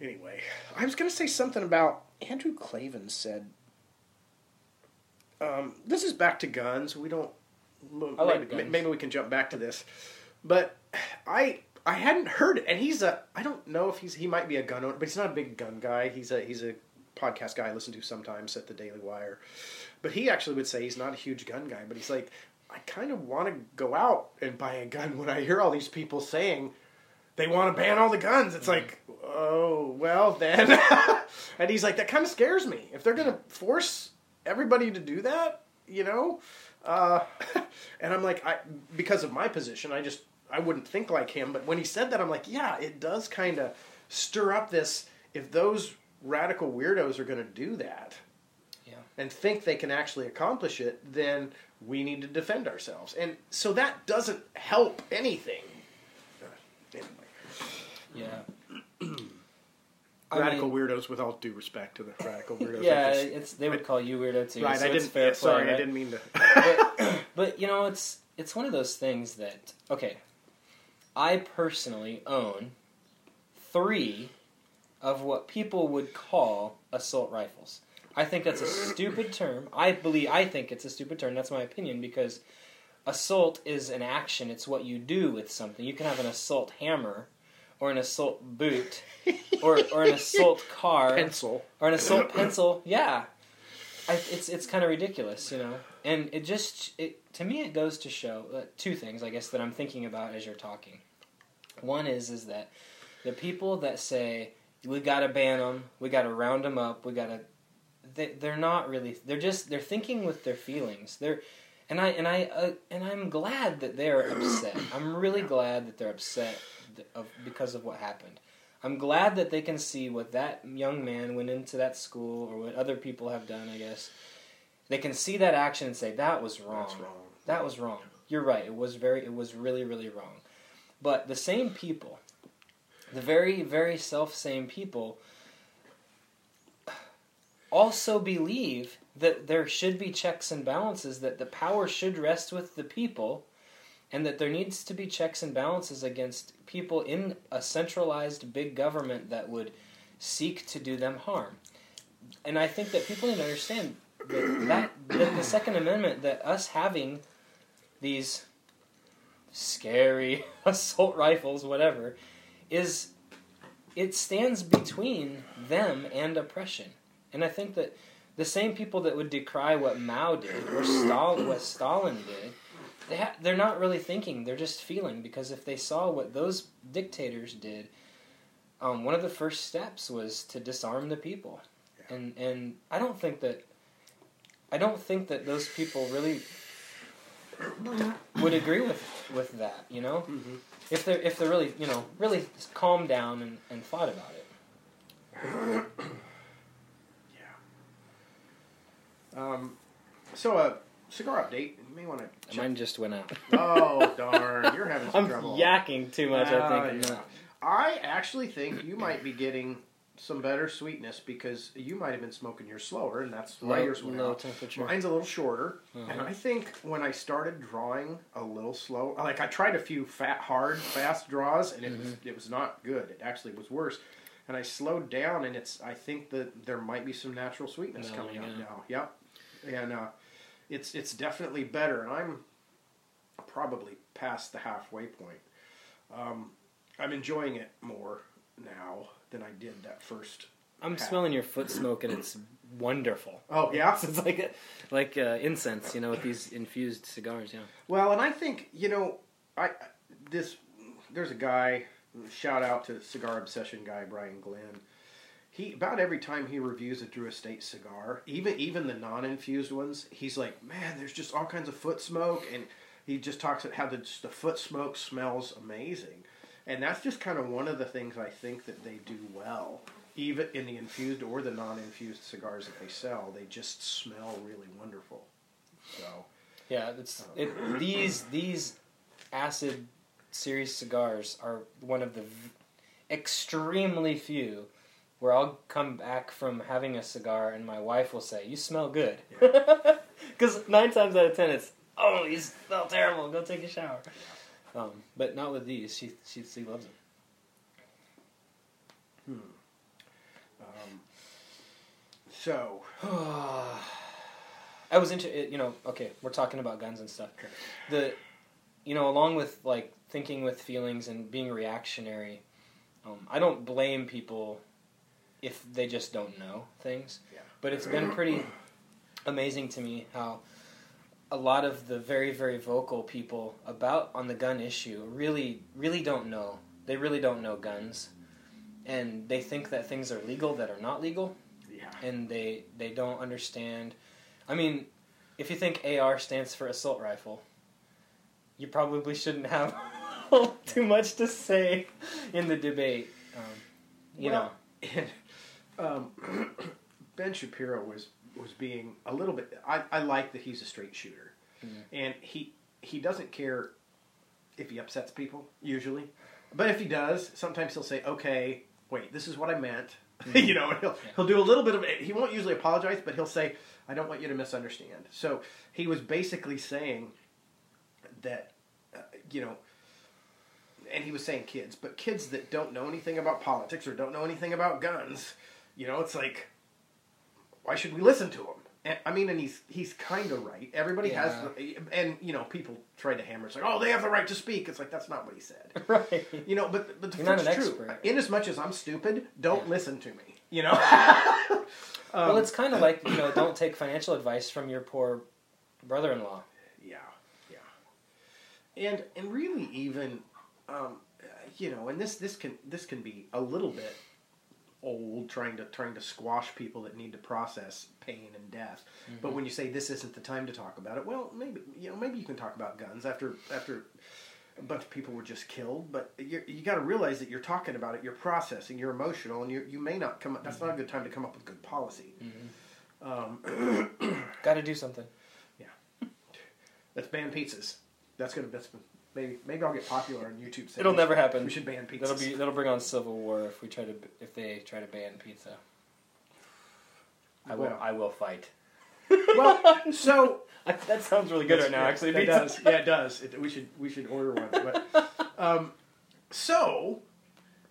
anyway, I was going to say something about, Andrew Clavin said, this is back to guns. We don't, maybe we can jump back to this. But I hadn't heard it, and he's a, I don't know if he might be a gun owner, but he's not a big gun guy. He's a podcast guy I listen to sometimes at the Daily Wire. But he actually would say he's not a huge gun guy, but he's like, I kind of want to go out and buy a gun when I hear all these people saying they want to ban all the guns. It's like, oh, well then. And he's like, that kind of scares me. If they're going to force everybody to do that, you know? And I'm like, because of my position, I wouldn't think like him. But when he said that, I'm like, yeah, it does kind of stir up this, if those radical weirdos are going to do that and think they can actually accomplish it, then we need to defend ourselves. And so that doesn't help anything. Anyway. Yeah. Radical weirdos, with all due respect to the radical weirdos. Yeah, they would call you weirdo too. Right, so I didn't mean to. But, you know, it's one of those things that, okay, I personally own 3 of what people would call assault rifles. I think that's a stupid term. I think it's a stupid term. That's my opinion, because assault is an action. It's what you do with something. You can have an assault hammer, or an assault boot, or an assault car, pencil, or an assault pencil. Yeah, it's kind of ridiculous, you know. And it to me, it goes to show 2 things, I guess, that I'm thinking about as you're talking. One is that the people that say we got to ban them, we got to round them up, we got to, they're not really. They're thinking with their feelings. And I'm glad that they're upset. I'm really glad that they're upset because of what happened. I'm glad that they can see what that young man went into that school, or what other people have done, I guess. They can see that action and say, that was wrong. That's wrong. That was wrong. You're right. It was really, really wrong. But the same people, the very, very self-same people, also believe that there should be checks and balances, that the power should rest with the people, and that there needs to be checks and balances against people in a centralized big government that would seek to do them harm. And I think that people need to understand that the Second Amendment, that us having these scary assault rifles, whatever, it stands between them and oppression. And I think that the same people that would decry what Mao did or what Stalin did, they're not really thinking. They're just feeling, because if they saw what those dictators did, one of the first steps was to disarm the people. Yeah. And I don't think that those people really would agree with that. You know, mm-hmm. if they're really, you know, really calmed down and thought about it. So a cigar update. You may want to check. Mine just went out. Oh, darn. You're having some trouble. I'm yakking too much, I think. Yeah. I actually think you might be getting some better sweetness, because you might have been smoking yours slower, and that's why yours went out. Temperature. Mine's a little shorter, and I think when I started drawing a little slow, like I tried a few fast draws, and it was not good. It actually was worse. And I slowed down, and I think that there might be some natural sweetness coming out now. Yep. And it's definitely better, and I'm probably past the halfway point. I'm enjoying it more now than I did that first. Smelling your foot smoke, and it's wonderful. Oh yeah, it's like incense, you know, with these infused cigars. Yeah. Well, and I think, you know, there's a guy. Shout out to Cigar Obsession guy Brian Glenn. He, about every time he reviews a Drew Estate cigar, even the non-infused ones, he's like, man, there's just all kinds of foot smoke, and he just talks about how the foot smoke smells amazing. And that's just kind of one of the things I think that they do well, even in the infused or the non-infused cigars that they sell. They just smell really wonderful. So yeah, these acid series cigars are one of the extremely few where I'll come back from having a cigar and my wife will say, "You smell good." Because 9 times out of 10 it's, "Oh, you smell terrible. Go take a shower." Yeah. But not with these. She loves them. So, I was into it, okay, we're talking about guns and stuff. Along with, like, thinking with feelings and being reactionary, I don't blame people if they just don't know things. Yeah. But it's been pretty amazing to me how a lot of the very, very vocal people on the gun issue really, really don't know. They really don't know guns. And they think that things are legal that are not legal. Yeah. And they don't understand. I mean, if you think AR stands for assault rifle, you probably shouldn't have too much to say in the debate. Ben Shapiro was being a little bit... I like that he's a straight shooter. Mm-hmm. And he doesn't care if he upsets people, usually. But if he does, sometimes he'll say, "Okay, wait, this is what I meant." Mm-hmm. He'll do a little bit of it. He won't usually apologize, but he'll say, "I don't want you to misunderstand." So he was basically saying that, and he was saying kids, but kids that don't know anything about politics or don't know anything about guns, it's like, why should we listen to him? And, and he's kind of right. Everybody has, people try to hammer. It's like, "Oh, they have the right to speak." It's like, that's not what he said. Right. But the truth is true. In as much as I'm stupid, don't listen to me. Well, it's kind of like, don't take financial advice from your poor brother-in-law. Yeah, yeah. And really even, and this can be a little bit old, trying to squash people that need to process pain and death. Mm-hmm. But when you say this isn't the time to talk about it, well, maybe you can talk about guns after a bunch of people were just killed. But you got to realize that you're talking about it, you're processing, you're emotional, and you may not come. That's mm-hmm. not a good time to come up with good policy. Mm-hmm. Got to do something. Yeah, let's ban pizzas. That's maybe I'll get popular on YouTube. Saying it'll never happen. We should ban pizzas. That'll bring on civil war if they try to ban pizza. I will fight. Well, so that sounds really good right now. Actually, it does. Yeah, it does. We should order one. But, so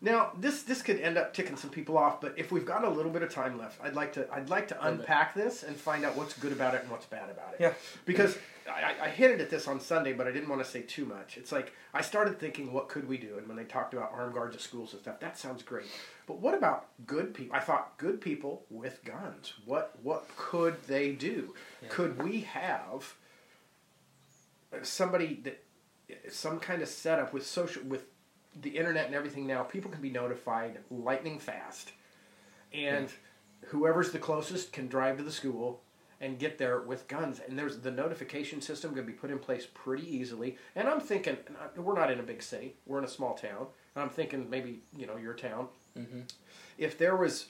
now this could end up ticking some people off. But if we've got a little bit of time left, I'd like to unpack this and find out what's good about it and what's bad about it. Yeah. Because I hinted at this on Sunday, but I didn't want to say too much. It's like I started thinking, what could we do? And when they talked about armed guards at schools and stuff, that sounds great. But what about good people? I thought, good people with guns. What could they do? Yeah. Could we have somebody that some kind of setup with the internet and everything now? People can be notified lightning fast, and whoever's the closest can drive to the school and get there with guns. And there's the notification system going to be put in place pretty easily. And I'm thinking, we're not in a big city. We're in a small town. And I'm thinking maybe, your town. Mm-hmm. If there was,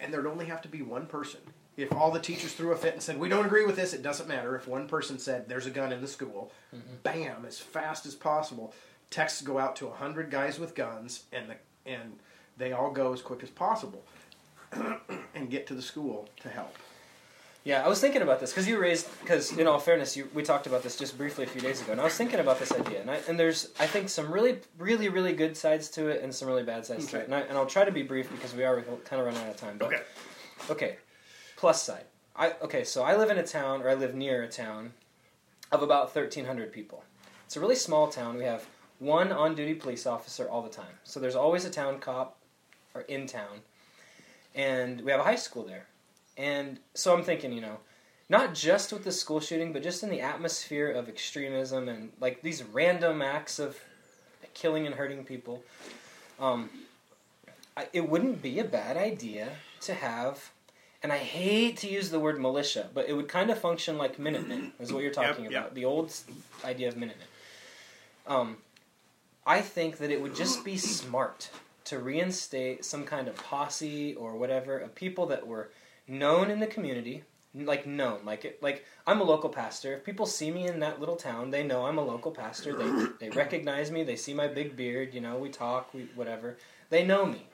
and there'd only have to be one person. If all the teachers threw a fit and said, "We don't agree with this," it doesn't matter. If one person said, "There's a gun in the school," mm-hmm. bam, as fast as possible, texts go out to 100 guys with guns, and they all go as quick as possible and get to the school to help. Yeah, I was thinking about this, because in all fairness, we talked about this just briefly a few days ago, and I was thinking about this idea, and there's, I think, some really, really, really good sides to it and some really bad sides to it, and I'll try to be brief because we are kind of running out of time. But, okay, plus side. I live in a town, or I live near a town, of about 1,300 people. It's a really small town. We have one on-duty police officer all the time, so there's always a town cop or in town, and we have a high school there. And so I'm thinking, not just with the school shooting, but just in the atmosphere of extremism and, like, these random acts of killing and hurting people, it wouldn't be a bad idea to have, and I hate to use the word militia, but it would kind of function like Minutemen, is what you're talking about, the old idea of Minutemen. I think that it would just be smart to reinstate some kind of posse or whatever of people that were known in the community, like I'm a local pastor. If people see me in that little town, they know I'm a local pastor. They recognize me. They see my big beard. We talk, whatever. They know me.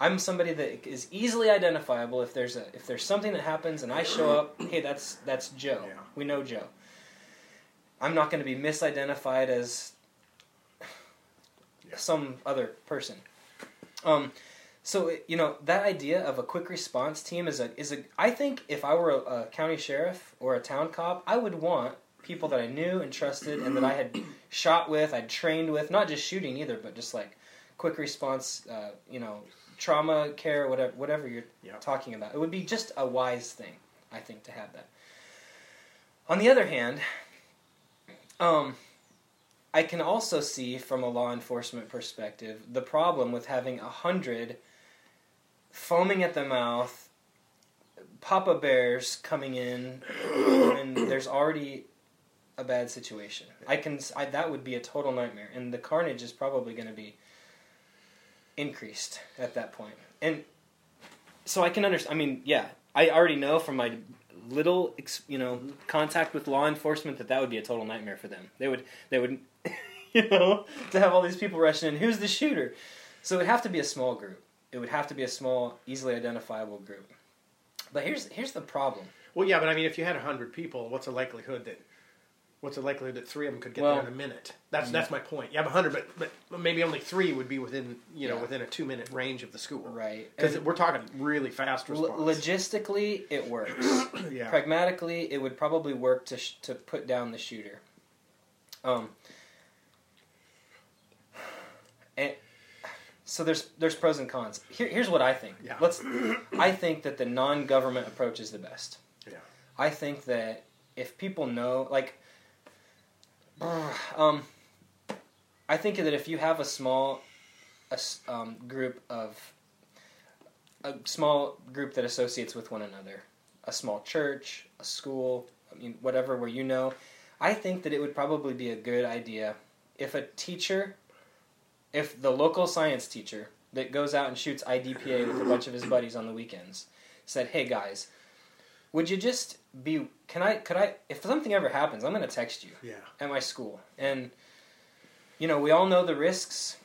I'm somebody that is easily identifiable. If there's something that happens and I show up, hey, that's Joe. Yeah. We know Joe. I'm not going to be misidentified as some other person. So you know, that idea of a quick response team is a. I think if I were a county sheriff or a town cop, I would want people that I knew and trusted and that I had shot with, I'd trained with, not just shooting either, but just like quick response, trauma care, whatever you're talking about. It would be just a wise thing, I think, to have that. On the other hand, I can also see from a law enforcement perspective the problem with having 100 foaming at the mouth Papa Bears coming in and there's already a bad situation. That would be a total nightmare, and the carnage is probably going to be increased at that point. And so I can understand. I mean, yeah, I already know from my little, contact with law enforcement that would be a total nightmare for them. They would, to have all these people rushing in. Who's the shooter? So it would have to be a small group. It would have to be a small, easily identifiable group. But here's the problem. Well, yeah, but I mean, if you had 100 people, what's the likelihood that 3 of them could get there in a minute? That's my point. You have 100, but maybe only 3 would be within within a 2-minute range of the school, right? Because we're talking really fast response. Logistically, it works. Yeah. Pragmatically, it would probably work to put down the shooter. So there's pros and cons. Here's what I think. Yeah. I think that the non-government approach is the best. Yeah. I think that if people know, I think that if you have a small group that associates with one another, a small church, a school, whatever, where I think that it would probably be a good idea if a teacher. If the local science teacher that goes out and shoots IDPA with a bunch of his buddies on the weekends said, "Hey guys, would you just be? Could I? If something ever happens, I'm going to text you at my school." And we all know the risks,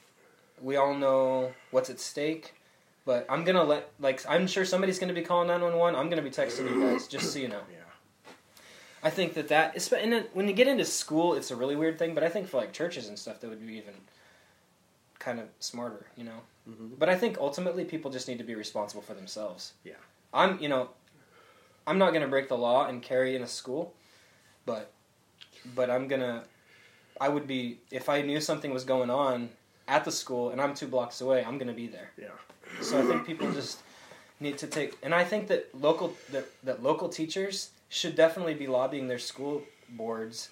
we all know what's at stake, but I'm going to I'm sure somebody's going to be calling 911. I'm going to be texting you guys, just so you know. Yeah. I think that is, and then when you get into school, it's a really weird thing. But I think for churches and stuff, that would be even kind of smarter, Mm-hmm. But I think ultimately people just need to be responsible for themselves. Yeah. I'm not going to break the law and carry in a school, but I would be, if I knew something was going on at the school and I'm 2 blocks away, I'm going to be there. Yeah. So I think people just need to and I think that local teachers should definitely be lobbying their school boards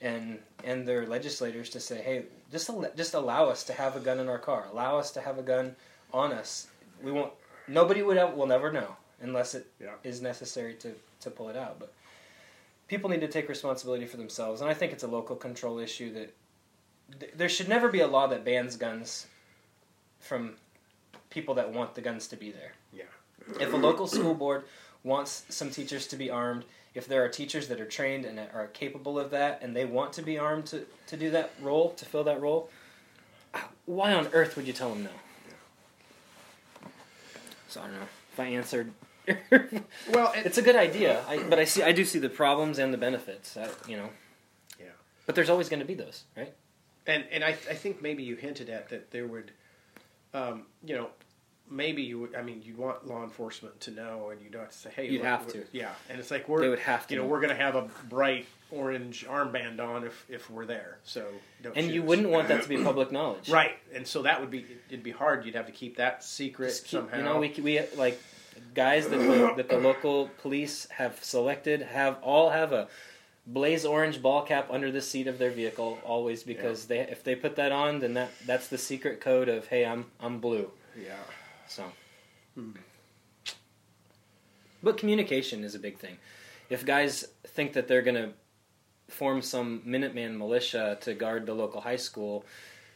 and their legislators to say, "Hey, just allow us to have a gun in our car. Allow us to have a gun on us. We won't. Nobody will never know unless it is necessary to pull it out." But people need to take responsibility for themselves, and I think it's a local control issue that there should never be a law that bans guns from people that want the guns to be there. Yeah. If a local school board wants some teachers to be armed, if there are teachers that are trained and are capable of that and they want to be armed to do that role, to fill that role, why on earth would you tell them no? Yeah. So I don't know if I answered. Well, it's a good idea, but I do see the problems and the benefits, Yeah. But there's always going to be those, right? And I think maybe you hinted at that there would, maybe you'd want law enforcement to know, and you'd have to say, "Hey, you have to." Yeah, and it's like they would have to. We're going to have a bright orange armband on if we're there. So you wouldn't want that to be public knowledge, right? And so that would be it'd be hard. You'd have to keep that secret somehow. We like guys that the local police have selected have a blaze orange ball cap under the seat of their vehicle always, because if they put that on, then that's the secret code of, "Hey, I'm blue." Yeah. So, but communication is a big thing. If guys think that they're going to form some Minuteman militia to guard the local high school,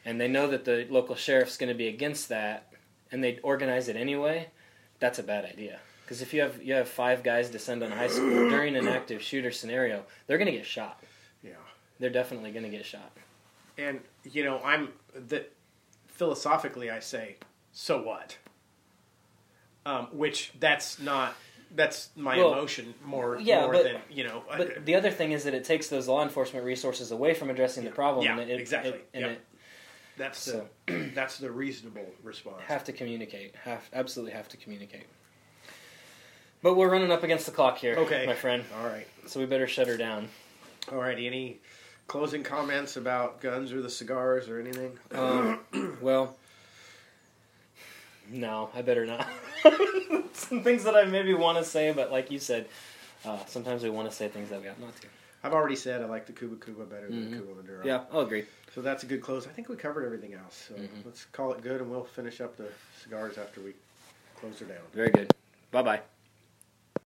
and they know that the local sheriff's going to be against that, and they organize it anyway, that's a bad idea. Because if you have 5 guys descend on a high school during an active shooter scenario, they're going to get shot. Yeah, they're definitely going to get shot. And philosophically, I say, so what? which that's not... That's my emotion more than, you know... But the other thing is that it takes those law enforcement resources away from addressing the problem. Yeah, and that's the reasonable response. Have to communicate. Absolutely have to communicate. But we're running up against the clock here, my friend. All right. So we better shut her down. All righty. Any closing comments about guns or the cigars or anything? Well... No, I better not. Some things that I maybe want to say, but like you said, sometimes we want to say things that we ought not to. I've already said I like the Kuba Kuba better than the Kuba Maduro. Yeah, I'll agree. So that's a good close. I think we covered everything else. So let's call it good, and we'll finish up the cigars after we close her down. Very good. Bye-bye.